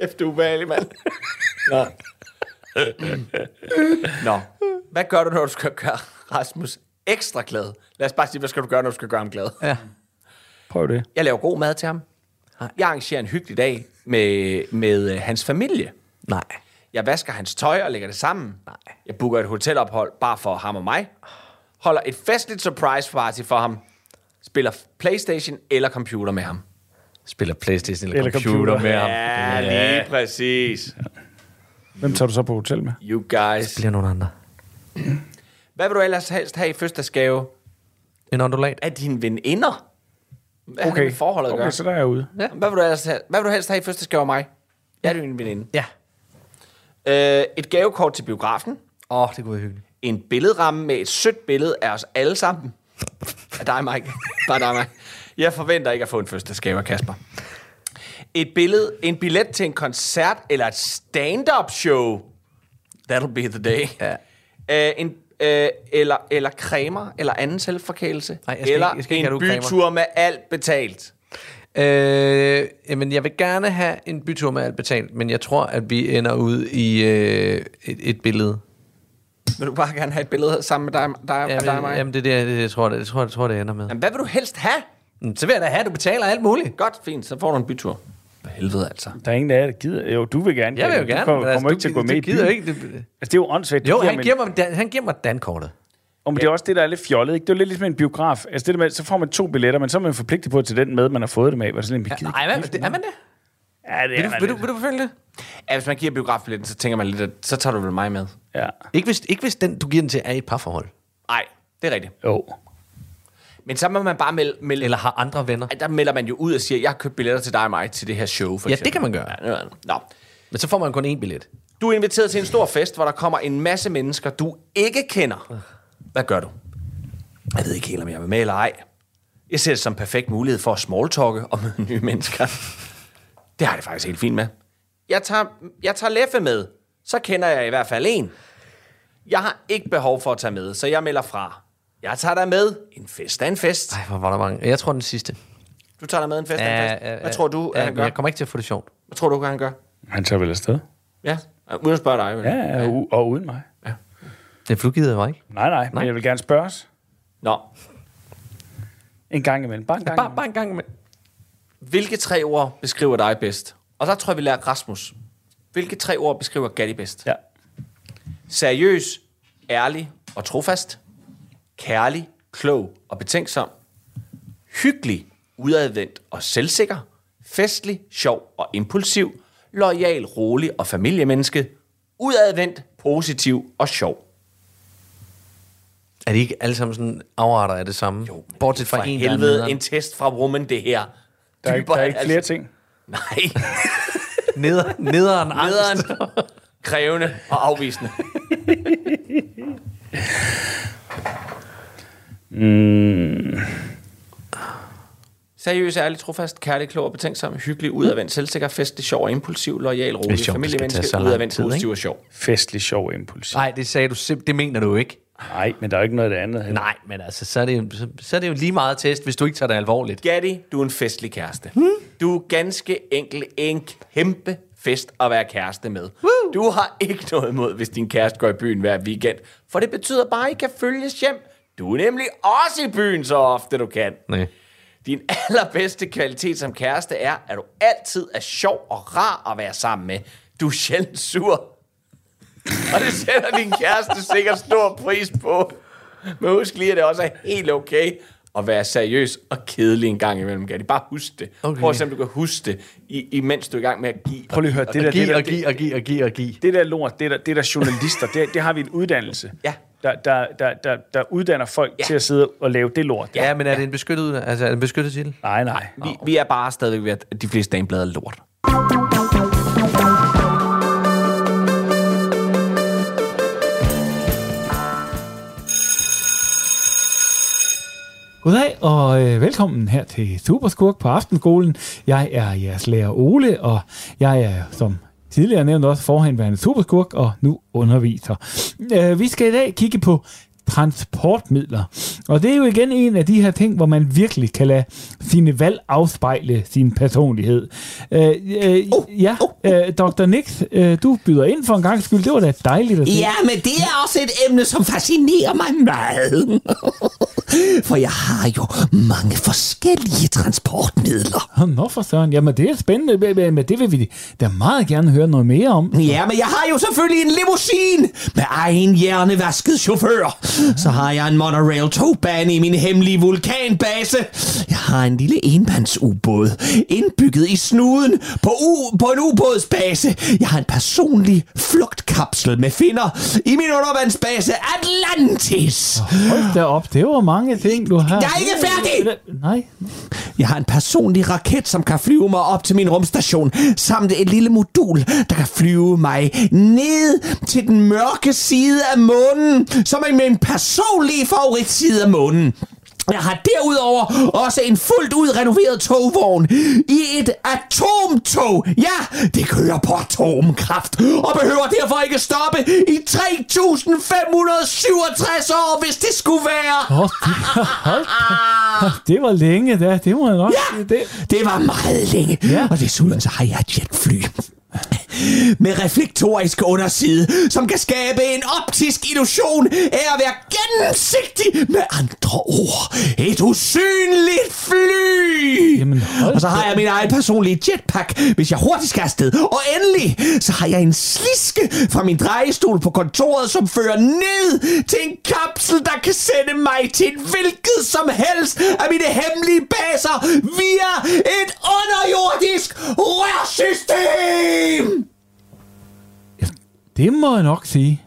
Kæft, du er ubehagelig, mand. Nå. Nå. Hvad gør du, når du skal gøre Rasmus ekstra glad? Lad os bare sige, hvad skal du gøre, når du skal gøre ham glad? Ja. Prøv det. Jeg laver god mad til ham. Jeg arrangerer en hyggelig dag med, med hans familie. Nej. Jeg vasker hans tøj og lægger det sammen. Nej. Jeg booker et hotelophold bare for ham og mig. Holder et festligt surprise party for ham. Spiller PlayStation eller computer med ham. Spiller PlayStation eller, eller computer, computer med ham. Ja, lige præcis. Hvem tager du så på hotel med? You guys. Det bliver nogen andre. Hvad vil du ellers helst have i fødselsdagsgave? En undulat. Af dine veninder? Hvad okay. har du forholdet okay, gør? Så der er jeg ude. Ja. Hvad, vil du ellers have? Hvad vil du helst have i fødselsdagsgave af mig? Jeg er jo en veninde. Ja. Et gavekort til biografen. Åh, oh, det kunne være hyggeligt. En billedramme med et sødt billede af os alle sammen. Af dig, Mike. Bare dig, Mike. Jeg forventer ikke at få en fødselsdagsgave af Kasper. Et billede, en billet til en koncert eller et stand-up show. That'll be the day. Ja. En, øh, eller, eller cremer, eller anden selvforkælelse, nej, eller ikke, jeg skal ikke en bytur cremer. Med alt betalt. Øh, jamen, jeg vil gerne have en bytur med alt betalt, men jeg tror, at vi ender ud i øh, et, et billede. Vil du bare gerne have et billede sammen med dig, dig, jamen, dig og mig? Jamen, det er det, jeg tror, det, det, tror, det, tror, det ender med. Jamen, hvad vil du helst have? Så vil jeg da have, du betaler alt muligt. Godt, fint, så får du en bytur. For helvede, altså. Der er ingen af jer, der gider. Jo, du vil gerne. Jeg vil jo gerne. Du kommer, altså, kommer du, ikke til at gå med i byen. Ikke, det, altså, det er jo åndssvagt. Jo, han giver, mig, dan, han giver mig dankortet. Og men ja. Det er også det, der er lidt fjollet, ikke? Det er lidt ligesom en biograf. Altså, det der med, så får man to billetter, men så er man forpligtet på til den med, man har fået dem af. Var det sådan en begivet? Ja, nej, men, det, er man det? Ja, det vil er du, man vil det. Du, vil du forfølge det? Ja, hvis man giver biografbilletten, så tænker man lidt, at så tager du vel mig med. Ja. Ikke hvis, ikke hvis den, du giver den til, er i et parforhold. Nej, det er rigtigt. Jo. Men så må man bare melde, melde... Eller har andre venner. Der melder man jo ud og siger, jeg har købt billetter til dig og mig til det her show, for ja, eksempel. Det kan man gøre. Ja, nå. Men så får man kun én billet. Du er inviteret til en stor fest, hvor der kommer en masse mennesker, du ikke kender. Hvad gør du? Jeg ved ikke helt, om jeg vil med eller ej. Jeg ser det som perfekt mulighed for at smalltalke og møde nye mennesker. Det har jeg det faktisk helt fint med. Jeg tager, jeg tager Leffe med. Så kender jeg i hvert fald en. Jeg har ikke behov for at tage med, så jeg melder fra. Jeg tager dig med. En fest er en fest. Ej, hvor var der mange. Jeg tror den sidste. Du tager dig med en fest er en fest. Æh, Hvad æh, tror du, æh, han gør? Jeg kommer ikke til at få det sjovt. Hvad tror du, han gør? Han tager vel afsted. Ja, uden at spørge dig. Vel? Ja, ja, og uden mig. Ja. Det flugtede jeg ikke. Nej, nej, nej, men jeg vil gerne spørges. Nå. En gang imellem. Bare en gang, ja, bare, bare en gang imellem. Hvilke tre ord beskriver dig bedst? Og så tror jeg, vi lærer Rasmus. Hvilke tre ord beskriver Gatti bedst? Ja. Seriøs, ærlig og trofast. Kærlig, klog og betænksom. Hyggelig, udadvendt og selvsikker. Festlig, sjov og impulsiv. Loyal, rolig og familiemenneske. Udadvendt, positiv og sjov. Er de ikke alle sammen sådan afarter af det samme? Jo, bortset fra, fra en helvede, en test fra rummen, det her. Der er ikke, der er ikke flere altså... ting. Nej. Neder, nederen, angst. Nederen, krævende og afvisende. Mm. Seriøs, ærlig, trofast, kærlig, klog og betænksom, hyggelig, udadvendt, selvsikker, festlig, sjov og impulsiv, loyal, rolig, familiemenneske, udadvendt, positiv og sjov. Festlig, sjov og impulsiv. Nej, det sagde du simpelthen, det mener du ikke. Nej, men der er jo ikke noget af det andet. Heller. Nej, men altså, så er, det jo, så, så er det jo lige meget test, hvis du ikke tager det alvorligt. Gatti, du er en festlig kæreste. Hmm? Du er ganske enkelt en kæmpe fest at være kæreste med. Woo! Du har ikke noget imod, hvis din kæreste går i byen hver weekend, for det betyder bare, at I kan følges hjem. Du er nemlig også i byen så ofte, du kan. Nej. Din allerbedste kvalitet som kæreste er, at du altid er sjov og rar at være sammen med. Du er sjældent sur. Og det sætter din kæreste sikkert stor pris på. Men husk lige, at det også er helt okay at være seriøs og kedelig en gang imellem. Gatti. Bare husk det. Okay. Prøv at se, om du kan huske det, imens du er i gang med at give. Prøv lige at høre, det der, give, og give, og give, og give, og give. Det der lort, det der, det der journalister, det, det har vi en uddannelse. Ja. Der, der, der, der, der uddanner folk ja. Til at sidde og lave det lort. Der. Ja, men er det en beskyttet, altså, er det en beskyttet titel? Nej, nej. Vi, vi er bare stadigvæk ved, at de fleste dameblade er lort. Goddag og øh, velkommen her til Superskurk på Aftenskolen. Jeg er jeres lærer Ole, og jeg er som tidligere nævnt også forhenværende Superskurk og nu underviser. Øh, vi skal i dag kigge på transportmidler, og det er jo igen en af de her ting, hvor man virkelig kan lade sine valg afspejle sin personlighed. Øh, øh, uh, ja, uh, uh. doktor Nix, øh, du byder ind for en gang skyld, det var da dejligt at se. Ja, men det er også et emne, som fascinerer mig meget. For jeg har jo mange forskellige transportmidler. Nå for søren, jamen det er spændende, men det vil vi da meget gerne høre noget mere om. Ja, men jeg har jo selvfølgelig en limousine med egen hjernevasket chauffør. Så har jeg en monorail-togbane i min hemmelige vulkanbase. Jeg har en lille enbandsubåd indbygget i snuden på, u- på en ubådsbase. Jeg har en personlig flugtkapsel med finner i min undervandsbase Atlantis. Hold da op, det var mange ting, du har. Jeg er ikke færdig! Nej. Jeg har en personlig raket, som kan flyve mig op til min rumstation, samt et lille modul, der kan flyve mig ned til den mørke side af månen, som er min personlige favoritside af månen. Jeg har derudover også en fuldt ud renoveret togvogn i et atomtog. Ja, det kører på atomkraft og behøver derfor ikke stoppe i tre tusind fem hundrede og syvogtres år, hvis det skulle være. Oh, det, det var længe da, det må jeg nok. Ja, det, det var meget længe. Ja. Og desuden så har jeg et jetfly med reflektorisk underside, som kan skabe en optisk illusion af at være gennemsigtig, med andre ord et usynligt fly. Jamen, og så har jeg min egen personlige jetpack, hvis jeg hurtigt skal afsted. Og endelig, så har jeg en sliske fra min drejestol på kontoret, som fører ned til en kapsel, der kan sende mig til en hvilket som helst af mine hemmelige baser via et underjordisk rørsystem. Det må jeg nok sige.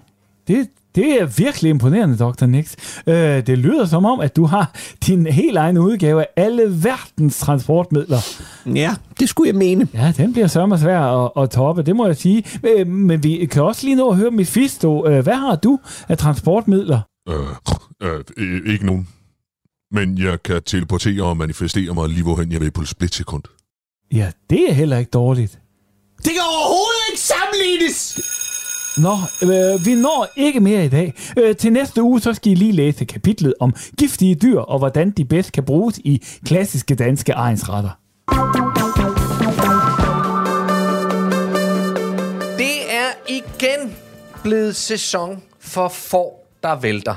Det, det er virkelig imponerende, doktor Nix. Øh, det lyder som om, at du har din helt egen udgave af alle verdens transportmidler. Ja, det skulle jeg mene. Ja, den bliver sørme svær at, at toppe, det må jeg sige. Øh, men vi kan også lige nå at høre Mephisto. Øh, hvad har du af transportmidler? Øh, øh, ikke nogen. Men jeg kan teleportere og manifestere mig lige hvorhen jeg vil på et splitsekund. Ja, det er heller ikke dårligt. Det kan overhovedet ikke sammenlignes! Nå, øh, vi når ikke mere i dag. Øh, til næste uge, så skal I lige læse kapitlet om giftige dyr, og hvordan de bedst kan bruges i klassiske danske egnsretter. Det er igen blevet sæson for får, der vælter.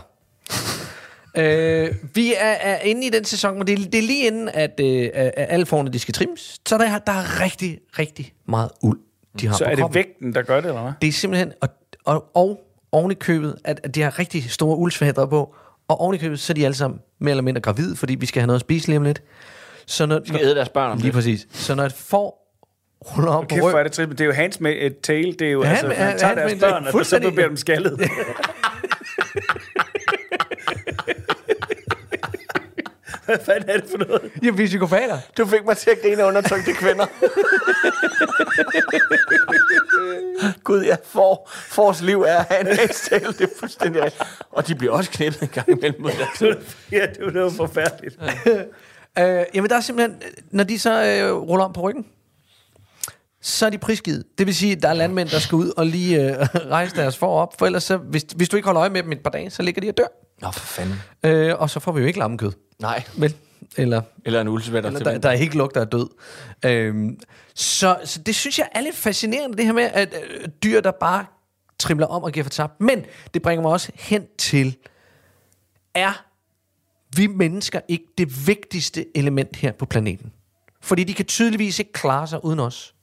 Øh, vi er, er inde i den sæson, men det, det er lige inden, at øh, alle forerne, de skal trimmes. Så der, der er rigtig, rigtig meget uld. De har så er det vægten, der gør det, eller hvad? Det er simpelthen, og, og, og oven i købet, at, at de har rigtig store uldsvætter på, og oven i købet, så er de alle sammen mere eller mindre gravide, fordi vi skal have noget at spise lige om lidt. Så når, vi skal æde deres børn om lige det. Præcis. Så når et får ruller op okay, på røven... Det, det er jo hands med et tail, det er jo ja, altså, han, han tager deres børn, og så bliver dem skaldet. Hvad fanden er det for noget? Jamen, vi er psykopater. Du fik mig til at grine af undertrykte kvinder. Gud, jeg får. Fors liv er at have en hastale. Det er fuldstændig rigtigt. Og de bliver også knættet en gang imellem mod dig. Ja, det var jo forfærdeligt. øh, jamen, der er simpelthen... Når de så øh, ruller om på ryggen, så er de prisgivet. Det vil sige, at der er landmænd, der skal ud og lige øh, rejse deres for op. For ellers, så, hvis, hvis du ikke holder øje med dem et par dage, så ligger de og dør. Nå, for fanden. Øh, og så får vi jo ikke lammekød. Nej, vel, eller eller en uldsvætter til der, der er ikke lugter af død. Øhm, så, så det synes jeg er lidt fascinerende, det her med at øh, dyr der bare trimler om og giver for tabt. Men det bringer mig også hen til, er vi mennesker ikke det vigtigste element her på planeten? Fordi de kan tydeligvis ikke klare sig uden os.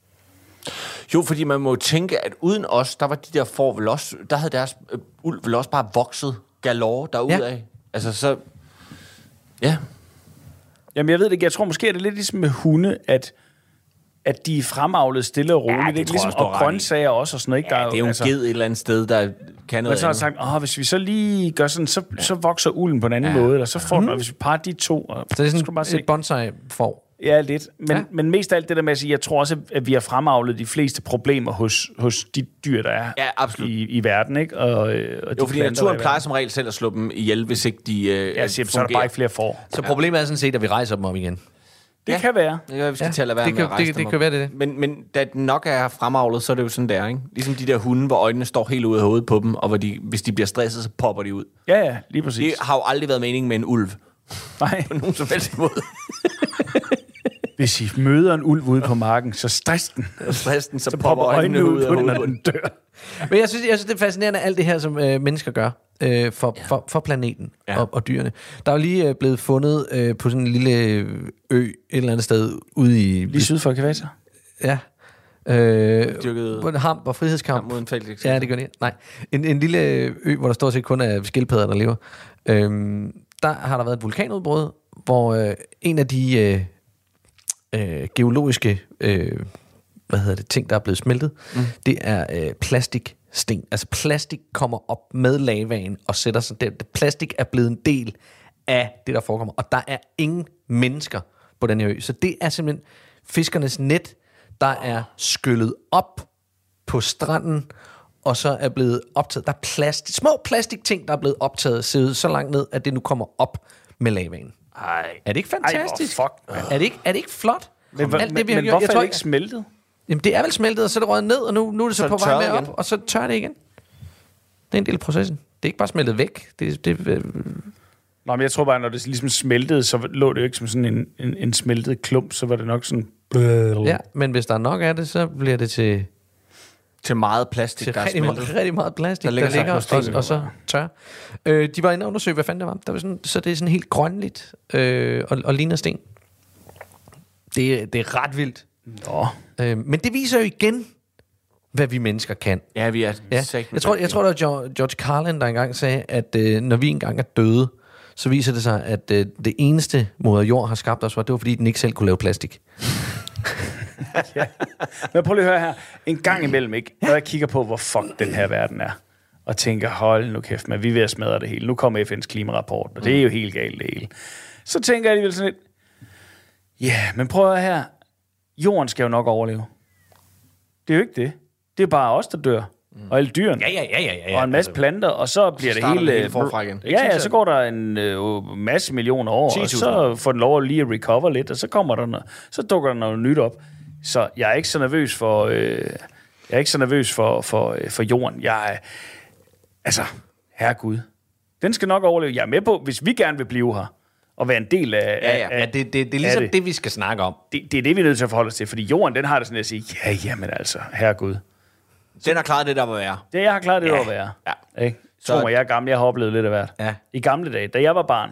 Jo, fordi man må tænke, at uden os, der var de der får vel også, der havde deres øh, ulv vel også bare vokset galore derudad. Ja. Altså så ja. Jamen, jeg ved det ikke. Jeg tror måske, at det er lidt ligesom med hunde, at, at de er fremavlet stille og roligt. Ja, det, det er ligesom, og grøntsager også og sådan noget. Ikke? Ja, der, det er jo altså, en ged et eller andet sted, der kan noget. Men så har sagt, åh, hvis vi så lige gør sådan, så, så vokser ulden på en anden ja. måde, eller så får mm. den, hvis vi parer de to. Og, så det er sådan så bare et bonsai-får. Ja, lidt. Men, ja. men mest af alt det der med at sige, jeg tror også, at vi har fremavlet de fleste problemer hos, hos de dyr, der er ja, i, i verden, ikke? Og, og jo, fordi naturen plejer som regel selv at slå dem ihjel, hvis ikke de øh, ja, siger, så er der bare ikke flere får. Så problemet er sådan set, at vi rejser dem om igen. Det ja. kan være. Det kan være, vi skal ja. til at lade være det med kan, at rejse det, det, det kan være, det, det. Men, men da den nok er fremavlet, så er det jo sådan der, ikke? Ligesom de der hunde, hvor øjnene står helt ude af hovedet på dem, og hvor de, hvis de bliver stresset, så popper de ud. Ja, ja, lige præcis. Det har jo aldrig været meningen med en ulv. Nej. På nogen som helst måde. Hvis I møder en ulv ude på marken, så stress den. Stress den, så, så popper øjnene ud på den, når den dør. Men jeg synes, jeg synes, det er fascinerende, alt det her, som øh, mennesker gør øh, for, ja. for, for planeten ja. og, og dyrene. Der er jo lige øh, blevet fundet øh, på sådan en lille ø et eller andet sted ude i... Lige syd for Kvater? Ja. Øh, Dyrket... På en hamp og frihedskamp. Mod en fældig. Ja, det gør det. Nej. En, en lille ø, hvor der stort set kun er skildpadder, der lever. Øh, der har der været et vulkanudbrud, hvor øh, en af de... Øh, Øh, geologiske øh, hvad hedder det, ting, der er blevet smeltet, mm. det er øh, plastiksten. Altså plastik kommer op med lavaen og sætter sig der. Plastik er blevet en del af det, der forekommer. Og der er ingen mennesker på den her ø. Så det er simpelthen fiskernes net, der er skyllet op på stranden, og så er blevet optaget. Der er plastik, små plastikting, der er blevet optaget, siddet så langt ned, at det nu kommer op med lavaen. Ej. Er det ikke fantastisk? Ej, oh, fuck. Er det ikke, er det ikke flot? Men, hvor, alt det, vi men gjort, hvorfor jeg tror, er det ikke smeltet? Jamen, det er vel smeltet, og så er det røget ned, og nu, nu er det så, så på vej med op, og så tør det igen. Det er en del af processen. Det er ikke bare smeltet væk. Det, det, øh... Nå, men jeg tror bare, når det ligesom smeltede, så lå det jo ikke som sådan en, en, en smeltet klump, så var det nok sådan... Ja, men hvis der er nok af det, så bliver det til... Til meget plastik, til der rigtig, meget, rigtig meget plastik, der ligger, der ligger og, og, og så tør. Øh, de var inde og undersøge, hvad fanden der var. Der var sådan, så det er sådan helt grønligt øh, og, og ligner sten. Det, det er ret vildt. Nå. Øh, men det viser jo igen, hvad vi mennesker kan. Ja, vi er ja. Jeg tror, jeg tror, der George Carlin, der engang sagde, at øh, når vi engang er døde, så viser det sig, at øh, det eneste moder jord har skabt os, var, det var fordi, den ikke selv kunne lave plastik. Ja. Men prøv lige at høre her. En gang imellem, ikke? Når jeg kigger på, hvor fuck den her verden er, og tænker, hold nu kæft, man, vi er ved at smadre det hele. Nu kommer F N's klimarapport, og det er jo helt galt det hele. Så tænker jeg alligevel sådan lidt, ja, yeah, men prøv at høre her. Jorden skal jo nok overleve. Det er jo ikke det. Det er bare os, der dør. Og alle dyrene. Ja, ja, ja, ja, ja. Og en masse planter, og så bliver så det hele... hele forfra igen. Ja, ja, så går der en øh, masse millioner år, og så får den lov at lige recover lidt, og så kommer der noget, så dukker der noget nyt op. Så jeg er ikke så nervøs for, øh, jeg er ikke så nervøs for, for, øh, for jorden. Jeg er, altså, herregud. Den skal nok overleve. Jeg er med på, hvis vi gerne vil blive her, og være en del af... Ja, ja. Af, ja det, det, det er ligesom det. det, vi skal snakke om. Det, det er det, vi er nødt til at forholde os til, fordi jorden, den har det sådan at sige, ja, jamen altså, herregud. Den har klaret det, der var være. Det, jeg har klaret det, der var være. Ja. Ikke? Så tror mig, jeg er gammel, jeg har oplevet lidt af hvert. Ja. I gamle dage, da jeg var barn,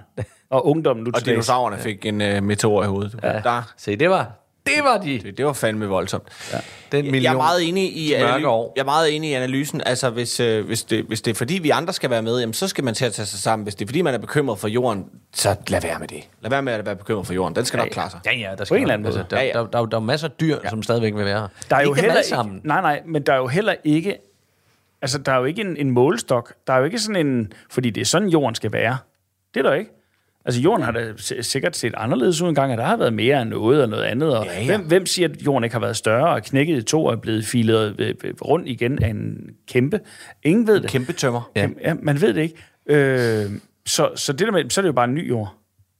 og ungdommen nu til og dinosaurerne ja. fik en uh, meteor i hovedet. Ja. Der. Se, det var... Det var de. Det, det var fandme voldsomt. Ja. Den million, jeg er meget enig i analy- år. Jeg er meget enig i analysen. Altså hvis øh, hvis det hvis det er fordi vi andre skal være med, jamen, så skal man til at tage sig sammen. Hvis det er fordi man er bekymret for jorden, så lad være med det. Lad være med at være bekymret for jorden. Den skal ja, nok klare sig. Ja ja, der skal en anden altså, der, ja, ja. Der, der, der, der er masser af dyr, ja. som stadigvæk vil være her. Der er jo ikke heller sammen. Nej nej, men der er jo heller ikke altså der er jo ikke en, en målestok. Der er jo ikke sådan en fordi det er sådan jorden skal være. Det er der ikke. Altså, jorden har da sikkert set anderledes ud en gang, og der har været mere end noget og noget andet. Og ja, ja. Hvem, hvem siger, at jorden ikke har været større og knækket i to og er blevet filet rundt igen af en kæmpe? Ingen ved en det. Kæmpe tømmer. Ja. Ja, man ved det ikke. Øh, så, så, det der med, så er det jo bare en ny jord.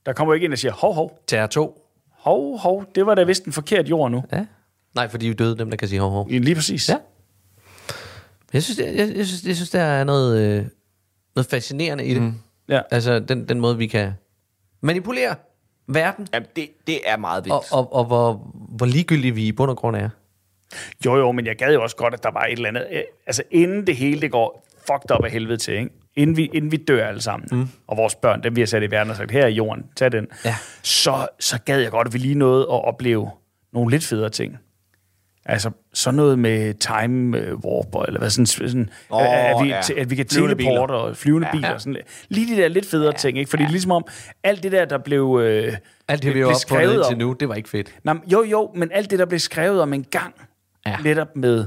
Der kommer ikke ind og siger, hov, hov. Terra to. Hov, hov. Det var da vist en forkert jord nu. Ja. Nej, for de er jo døde, dem der kan sige hov, hov. Lige præcis. Ja. Jeg synes, jeg, jeg, synes, jeg synes, der er noget, øh, noget fascinerende i det. Mm. Ja. Altså, den, den måde, vi kan... manipulere verden. Jamen, det, det er meget vildt. Og, og, og hvor, hvor ligegyldige vi i bund og grund er. Jo, jo, men jeg gad jo også godt, at der var et eller andet... Øh, altså, inden det hele det går fucked op af helvede til, ikke? Inden vi, inden vi dør alle sammen, mm. og vores børn, dem vi har sat i verden og sagt, her er jorden, tag den, ja. så, så gad jeg godt, at vi lige nåede at opleve nogle lidt federe ting. Altså, sådan noget med time warp, eller hvad sådan... sådan oh, at, vi, ja. t- at vi kan teleporte og flyvende ja, biler. Ja. Og sådan, lige de der lidt federe ja, ting, ikke? Fordi ja. ligesom om, alt det der, der blev øh, alt det, vi var opfundet indtil nu, det var ikke fedt. Nå, jo, jo, men alt det, der blev skrevet om en gang, ja. netop med,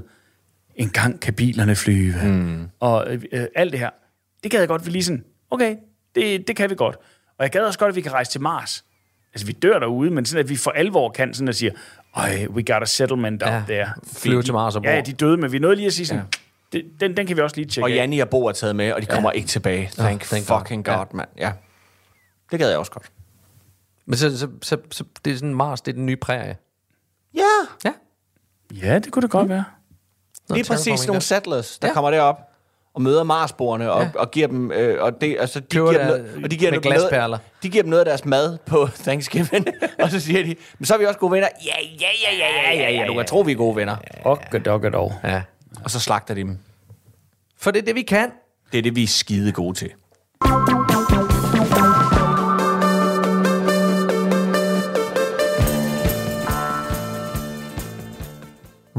en gang kan bilerne flyve, mm. og øh, alt det her, det gad jeg godt, vi lige sådan, okay, det, det kan vi godt. Og jeg gad også godt, at vi kan rejse til Mars. Altså, vi dør derude, men sådan, at vi for alvor kan sådan at sige... Ej, we got a settlement ja, out there. Flyve til Mars og Bo. Ja, de døde, men vi nåede lige at sige sådan, ja. det, den, den kan vi også lige tjekke. Og Janni og Bo er taget med, og de kommer ja. ikke tilbage. Thank, oh, thank fucking God, God ja. mand. Ja. Det gad jeg også godt. Men så, så, så, så det er sådan, Mars, det er den nye prærie. Ja. Ja, ja det kunne det godt mm. være. Nå, det er præcis nogle settlers, der ja. kommer derop og møder Marsboerne og, ja. og, og giver dem øh, og det altså de Køber giver der, dem og de giver dem glasperler. De giver dem noget af deres mad på Thanksgiving. Og så siger de, men så er vi også gode venner. Ja ja ja ja ja ja. ja. Du kan tro vi er gode venner. Og dog dog. Ja. Og så slagter de dem. For det er det vi kan. Det er det vi er skide gode til.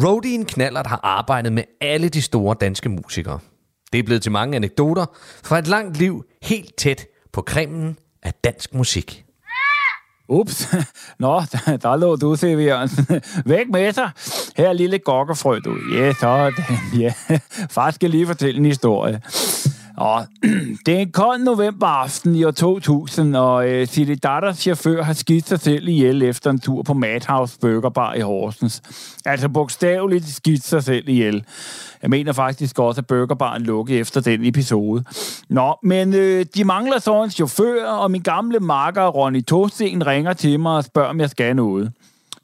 Rodien Knallert har arbejdet med alle de store danske musikere. Det er blevet til mange anekdoter fra et langt liv helt tæt på kremen af dansk musik. Ups, nå, der lå du, C V Jørgensen. Væk med sig. Her er lille gokkerfrø, du. Ja, yeah, sådan. Yeah. Far skal lige fortælle en historie. Og det er en kold novemberaften i år to tusind, og øh, Silly Datters chauffør har skidt sig selv ihjel efter en tur på Madhouse Burger Bar i Horsens. Altså bogstaveligt skidt sig selv ihjel. Jeg mener faktisk også, at Burger Baren lukkede efter den episode. Nå, men øh, de mangler så en chauffør, og min gamle makker Ronnie Tostesen ringer til mig og spørger, om jeg skal noget.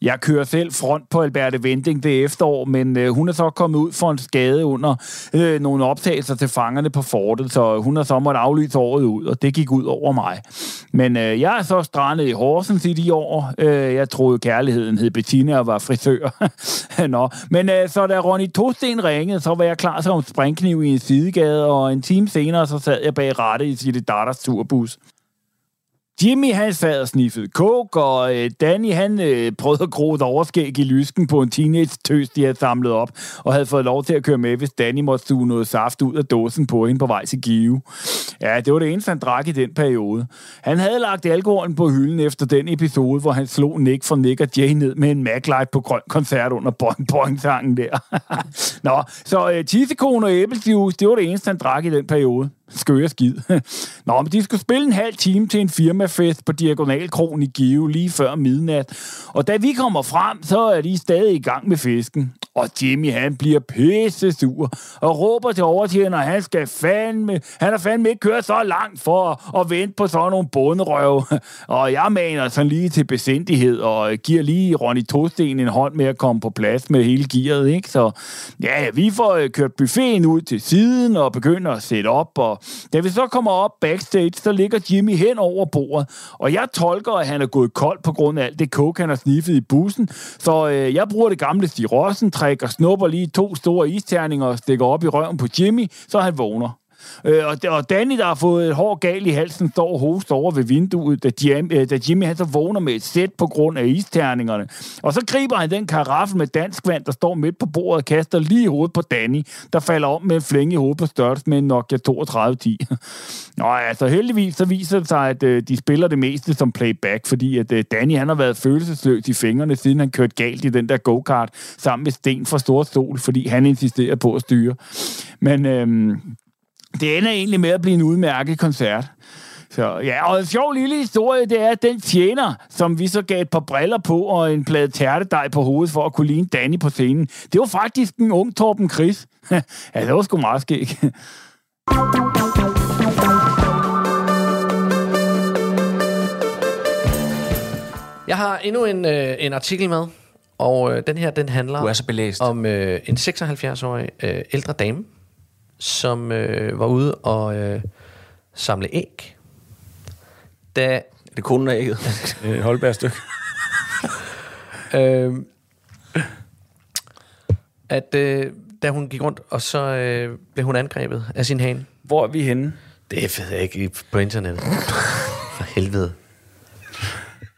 Jeg kører selv front på Albert E. Vending det efterår, men øh, hun er så kommet ud for en skade under øh, nogle optagelser til fangerne på fortet, så hun har så måtte aflyse året ud, og det gik ud over mig. Men øh, jeg er så strandet i Horsens i de år. Øh, jeg troede kærligheden hed Bettina og var frisør. Nå. Men øh, så da Ronnie Tostesen ringede, så var jeg klar som springkniv i en sidegade, og en time senere så sad jeg bag rattet i Silly Datters turbus. Jimmy, han sad og sniffede coke, og øh, Danny, han øh, prøvede at gro et overskæg i lysken på en teenage-tøs, de havde samlet op, og havde fået lov til at køre med, hvis Danny måtte suge noget saft ud af dåsen på hende på vej til Give. Ja, det var det eneste, han drak i den periode. Han havde lagt alkoholen på hylden efter den episode, hvor han slog Nick fra Nick og Jay ned med en MacLight på grøn koncert under boing-boing-sangen der. Nå, så øh, tissekone og æblejuice, det var det eneste, han drak i den periode. Skøre skid. Nå, men de skulle spille en halv time til en firmafest på Diagonalkroen i Give lige før midnat. Og da vi kommer frem, så er de stadig i gang med fisken. Og Jimmy, han bliver pisse sur og råber til overtjener, at han skal fandme, han har fandme ikke kørt så langt for at vente på sådan nogle bonderøve. Og jeg maner sådan lige til besindighed og giver lige Ronnie Tostesen en hånd med at komme på plads med hele gearet, ikke? Så ja, vi får kørt buffeten ud til siden og begynder at sætte op, og da vi så kommer op backstage, så ligger Jimmy hen over bordet, og jeg tolker, at han er gået kold på grund af alt det coke, han har sniffet i bussen, så øh, jeg bruger det gamle Stig Rossen-træk og snupper lige to store isterninger og stikker op i røven på Jimmy, så han vågner. Øh, og, og Danny, der har fået et hår galt i halsen, står og hoster over ved vinduet, da, Jim, øh, da Jimmy han så vågner med et sæt på grund af isterningerne. Og så griber han den karaffel med dansk vand, der står midt på bordet, og kaster lige i hovedet på Danny, der falder om med en flænge i hovedet på størrelse med en Nokia tre to et nul. Nå, altså heldigvis så viser det sig, at øh, de spiller det meste som playback, fordi at øh, Danny han har været følelsesløs i fingrene, siden han kørte galt i den der go-kart sammen med Sten fra Store Sol, fordi han insisterer på at styre. Men øh, det ender egentlig med at blive en udmærket koncert. Så, ja, og en sjov lille historie, det er, at den tjener, som vi så gav et par briller på og en plade tærtedej på hovedet for at kunne ligne Danny på scenen, det var faktisk en ung Torben Chris. Ja, det var sgu meget skæg. Jeg har endnu en, øh, en artikel med, og øh, den her, den handler om øh, en seksoghalvfjerds-årig øh, ældre dame, som øh, var ude og øh, samle æg. Da er det konen af ægget? Holdbærstykke. øh, at øh, da hun gik rundt, og så øh, blev hun angrebet af sin hane. Hvor er vi henne? Det ved jeg ikke på internettet. For helvede.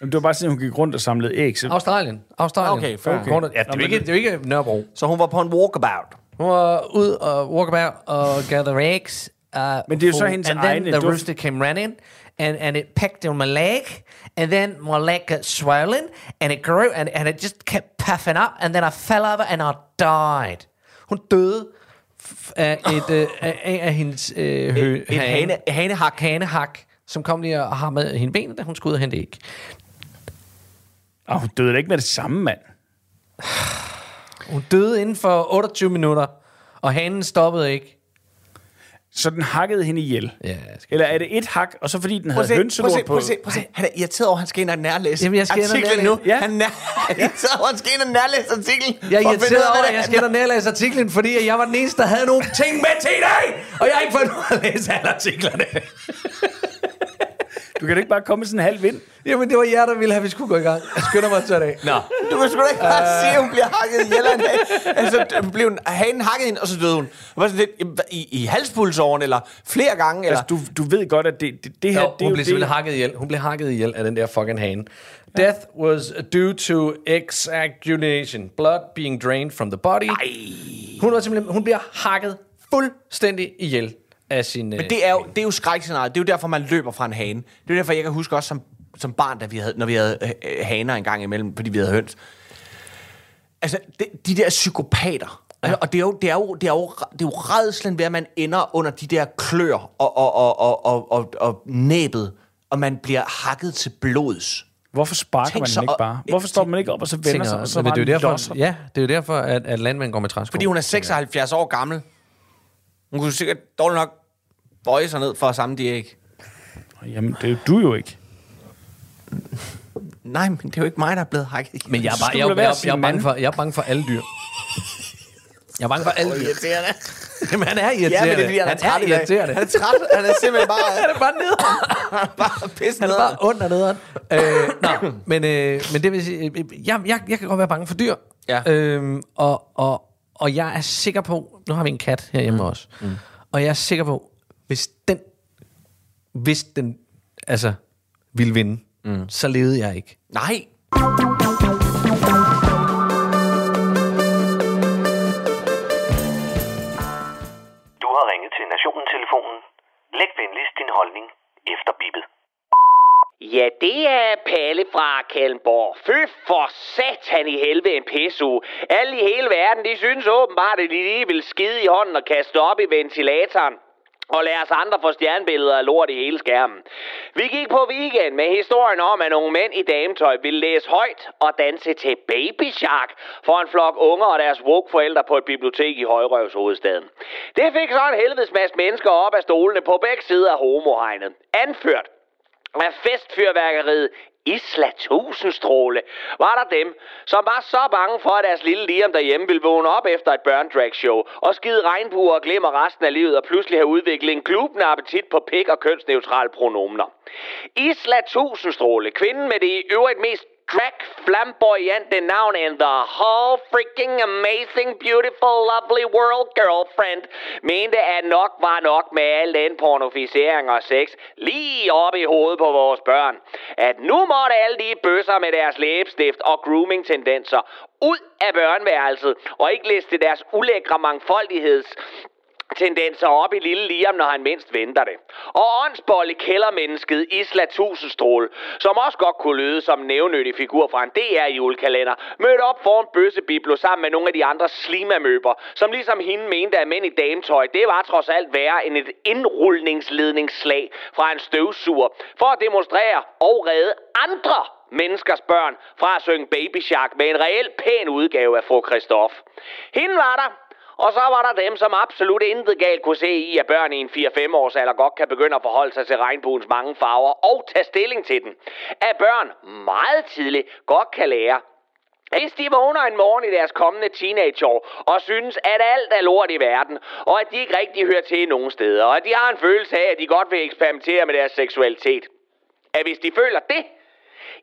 Jamen, det var bare sådan, hun gik rundt og samlede æg. Så... Australien. Australien. Okay, for okay. Rundt, ja, det er jo ikke, det er ikke Nørrebro. Så hun var på en walkabout. Hun var ud og walk about og gather eggs. Uh, Men det er jo så hendes egne. And then the rooster came running, and, and it pecked on my leg, and then my leg got swollen, and it grew, and, and it just kept puffing up, and then I fell over, and I died. Hun døde af et, øh, af, af hendes øh, hø, et, et hane, hanehak, hanehak, som kom lige og hammede hende benet, da hun skulle ud og hente æg. Oh, hun døde da ikke med det samme, mand. Hun døde inden for otteogtyve minutter, og hanen stoppede ikke. Så den hakkede hende ihjel? Ja, eller er det et hak, og så fordi den havde hønselort på... Prøv se, prøv se, han er irriteret over, han skal ind og nærlæse Jamen, jeg skal artiklen nu. Ja. Han er irriteret over, han skal ind og nærlæse artiklen. Jeg er irriteret over, at jeg skal ind og nærlæse artiklen, fordi jeg var den eneste, der havde nogle ting med til i dag, og jeg har ikke fået noget at læse alle artiklerne. Du kan ikke bare komme sådan en halv vind. Jamen, det var jer, der ville have, vi skulle gå i gang. Jeg skynder mig til det. Nå. Du kan sgu da ikke bare uh... sige, at hun bliver hakket ihjel af en hane. Altså, blev hun, hanen hakket hende, og så døde hun. Var sådan lidt, i, i halspulsåren, eller flere gange, eller... Altså, du, du ved godt, at det, det, det her... Jo, hun det, blev det, simpelthen hakket ihjel. Hun blev hakket ihjel af den der fucking hane. Death was due to ejaculation. Blood being drained from the body. Ej. Hun var simpelthen... Hun bliver hakket fuldstændig ihjel. Sin, men det er jo, det er jo skrækscenariet. Det er jo derfor, man løber fra en hane. Det er jo derfor, jeg kan huske også som, som barn, da vi havde, når vi havde haner en gang imellem, fordi vi havde høns. Altså, det, de der psykopater, Altså, og det er jo det er jo det er jo det er jo rædslen ved at man ender under de der klør og og og og og, og, og næbet, og man bliver hakket til blods. Hvorfor sparker tænk man så, ikke bare? Hvorfor står man ikke op og så vender sig? Og så det er jo derfor, ja, det er jo derfor at, at landmanden går med træsko. Fordi hun er seksoghalvfjerds år gammel. Hun kunne sikkert dårligt nok bøje sig ned for at samle de æg. Jamen, det er jo du jo ikke. Nej, men det er jo ikke mig, der er blevet hakket. Men jeg er, bare, jeg, jeg, jeg, jeg er bange for, jeg er bange for alle dyr. Jeg er bange for alle dyr. Jamen, han er irriterende. Ja, det er, han, han er, er irriterende. Han er træt. Han er simpelthen bare... han er bare nederen. Han er bare pisse nederen. Han er bare under nederen. øh, nej, men, øh, men det vil sige... Øh, jeg, jeg, jeg kan godt være bange for dyr. Ja. Øhm, og, og, og jeg er sikker på... Nu har vi en kat herhjemme mm. også. Mm. Og jeg er sikker på, hvis den... Hvis den... Altså... ville vinde, mm. så levede jeg ikke. Nej! Du har ringet til Nationen-telefonen. Læg venligst din holdning efter bippet. Ja, det er Palle fra Kallenborg. Fy for satan i helvede en pisseuge. Alle i hele verden, de synes åbenbart, at de lige vil skide i hånden og kaste op i ventilatoren. Og lad os andre få stjernebilleder og lort i hele skærmen. Vi gik på weekend med historien om, at nogle mænd i dametøj ville læse højt og danse til Baby Shark for en flok unger og deres woke-forældre på et bibliotek i Højrøvshovedstaden. Det fik så en helvedes masse mennesker op af stolene på begge sider af homohegnet. Anført af festfyrværkeriet Isla Tusindstråle, var der dem, som var så bange for, at deres lille Liam derhjemme ville vågne op efter et børn-drag-show og skide regnbuer og glemmer resten af livet og pludselig have udviklet en glubende appetit på pik og kønsneutrale pronomener. Isla Tusindstråle, kvinden med det i øvrigt mest drag flamboyante navn and the whole freaking amazing, beautiful, lovely world girlfriend, mente at nok var nok med al den pornofisering og sex lige oppe i hovedet på vores børn. At nu måtte alle de bøsser med deres læbestift og grooming-tendenser ud af børneværelset og ikke liste deres ulækre mangfoldigheds... tendenser op i lille Liam, når han mindst venter det. Og åndsbolle kældermennesket Isla Tusindstråle, som også godt kunne lyde som en nævnyttig figur fra en D R-julekalender, mødte op foran bøssebiblo sammen med nogle af de andre slimamøber, som ligesom hende mente, at mænd i dametøj, det var trods alt værre end et indrulningsledningsslag fra en støvsuger, for at demonstrere og redde andre menneskers børn fra at synge Baby Shark med en reel pæn udgave af Fru Christoff. Hende var der, og så var der dem, som absolut intet galt kunne se i, at børn i en fire-fem års alder godt kan begynde at forholde sig til regnbuens mange farver og tage stilling til den. At børn meget tidligt godt kan lære, hvis de vågner en morgen i deres kommende teenageår og synes, at alt er lort i verden, og at de ikke rigtig hører til nogen steder, og at de har en følelse af, at de godt vil eksperimentere med deres seksualitet. At hvis de føler det,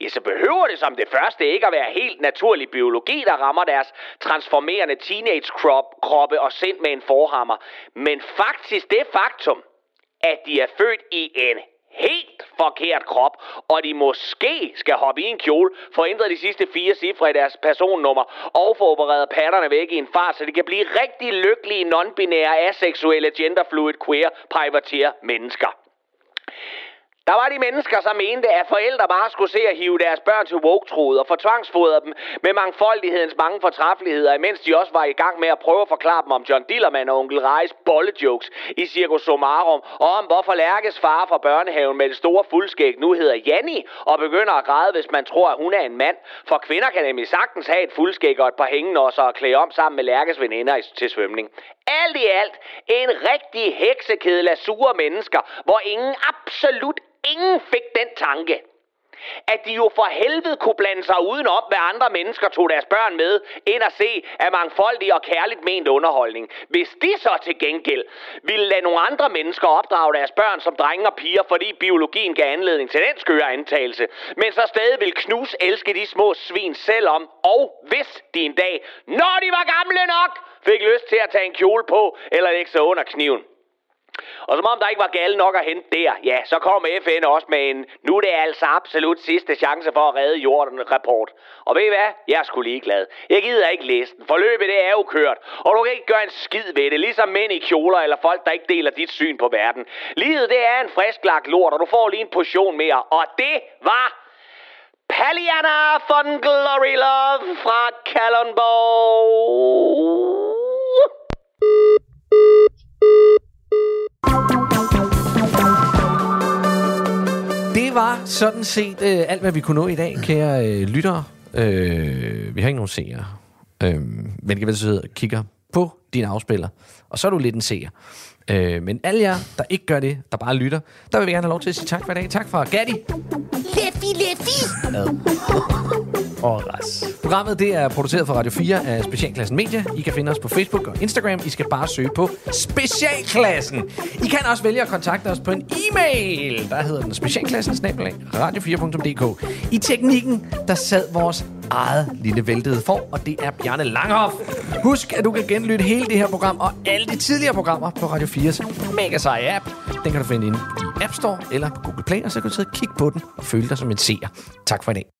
ja, så behøver det som det første ikke at være helt naturlig biologi, der rammer deres transformerende teenage-kroppe og sind med en forhammer. Men faktisk det faktum, at de er født i en helt forkert krop, og de måske skal hoppe i en kjole, få ændret de sidste fire cifre i deres personnummer og få opereret patterne væk i en fart, så de kan blive rigtig lykkelige, non-binære, aseksuelle, genderfluid, queer, privateer mennesker. Der var de mennesker, som mente, at forældre bare skulle se at hive deres børn til woke-truet og få tvangsfodret dem med mangfoldighedens mange fortræffeligheder, imens de også var i gang med at prøve at forklare dem om John Dillermand og Onkel Rejes bollejokes i Cirkus Somarum, og om hvorfor Lærkes far fra børnehaven med det store fuldskæg nu hedder Janni og begynder at græde, hvis man tror, at hun er en mand. For kvinder kan nemlig sagtens have et fuldskæg og et par hængenåser og klæde om sammen med Lærkes veninder til svømning. Alt i alt en rigtig heksekedel af sure mennesker, hvor ingen absolut Ingen fik den tanke, at de jo for helvede kunne blande sig udenom, hvad andre mennesker tog deres børn med, ind at se af mangfoldig og kærligt ment underholdning. Hvis de så til gengæld ville lade nogle andre mennesker opdrage deres børn som drenge og piger, fordi biologien gav anledning til den skøre antagelse, men så stadig ville knus elske de små svin selvom, og hvis de en dag, når de var gamle nok, fik lyst til at tage en kjole på eller lægge sig under kniven. Og som om der ikke var gale nok at hente der, ja, så kom F N også med en nu er det altså absolut sidste chance for at redde jorden rapport. Og ved I hvad? Jeg er sgu ligeglad. Jeg gider ikke læse den. Forløbet det er jo kørt, og du kan ikke gøre en skid ved det, ligesom mænd i kjoler eller folk, der ikke deler dit syn på verden. Livet det er en frisklagt lort, og du får lige en portion mere, og det var Palliana von Glory Love fra Kallenborg. sådan set øh, alt, hvad vi kunne nå i dag, kære øh, lyttere. Øh, vi har ikke nogen seere. Øh, men kan vel så kigger på din afspiller. Og så er du lidt en seer. Øh, men alle jer, der ikke gør det, der bare lytter, der vil vi gerne have lov til at sige tak for i dag. Tak for Gatti. Leffe, Leffe. Ja. Og Ras. Programmet det er produceret for Radio fire af Specialklassen Media. I kan finde os på Facebook og Instagram. I skal bare søge på Specialklassen. I kan også vælge at kontakte os på en e-mail. Der hedder den specialklassen snabel-a radio fire punktum d k. I teknikken, der sad vores eget lille væltede for, og det er Bjarne Langhoff. Husk, at du kan genlytte hele det her program og alle de tidligere programmer på Radio fires mega seje app. Den kan du finde inde i App Store eller på Google Play, og så kan du sidde og kigge på den og føle dig som en seer. Tak for i dag.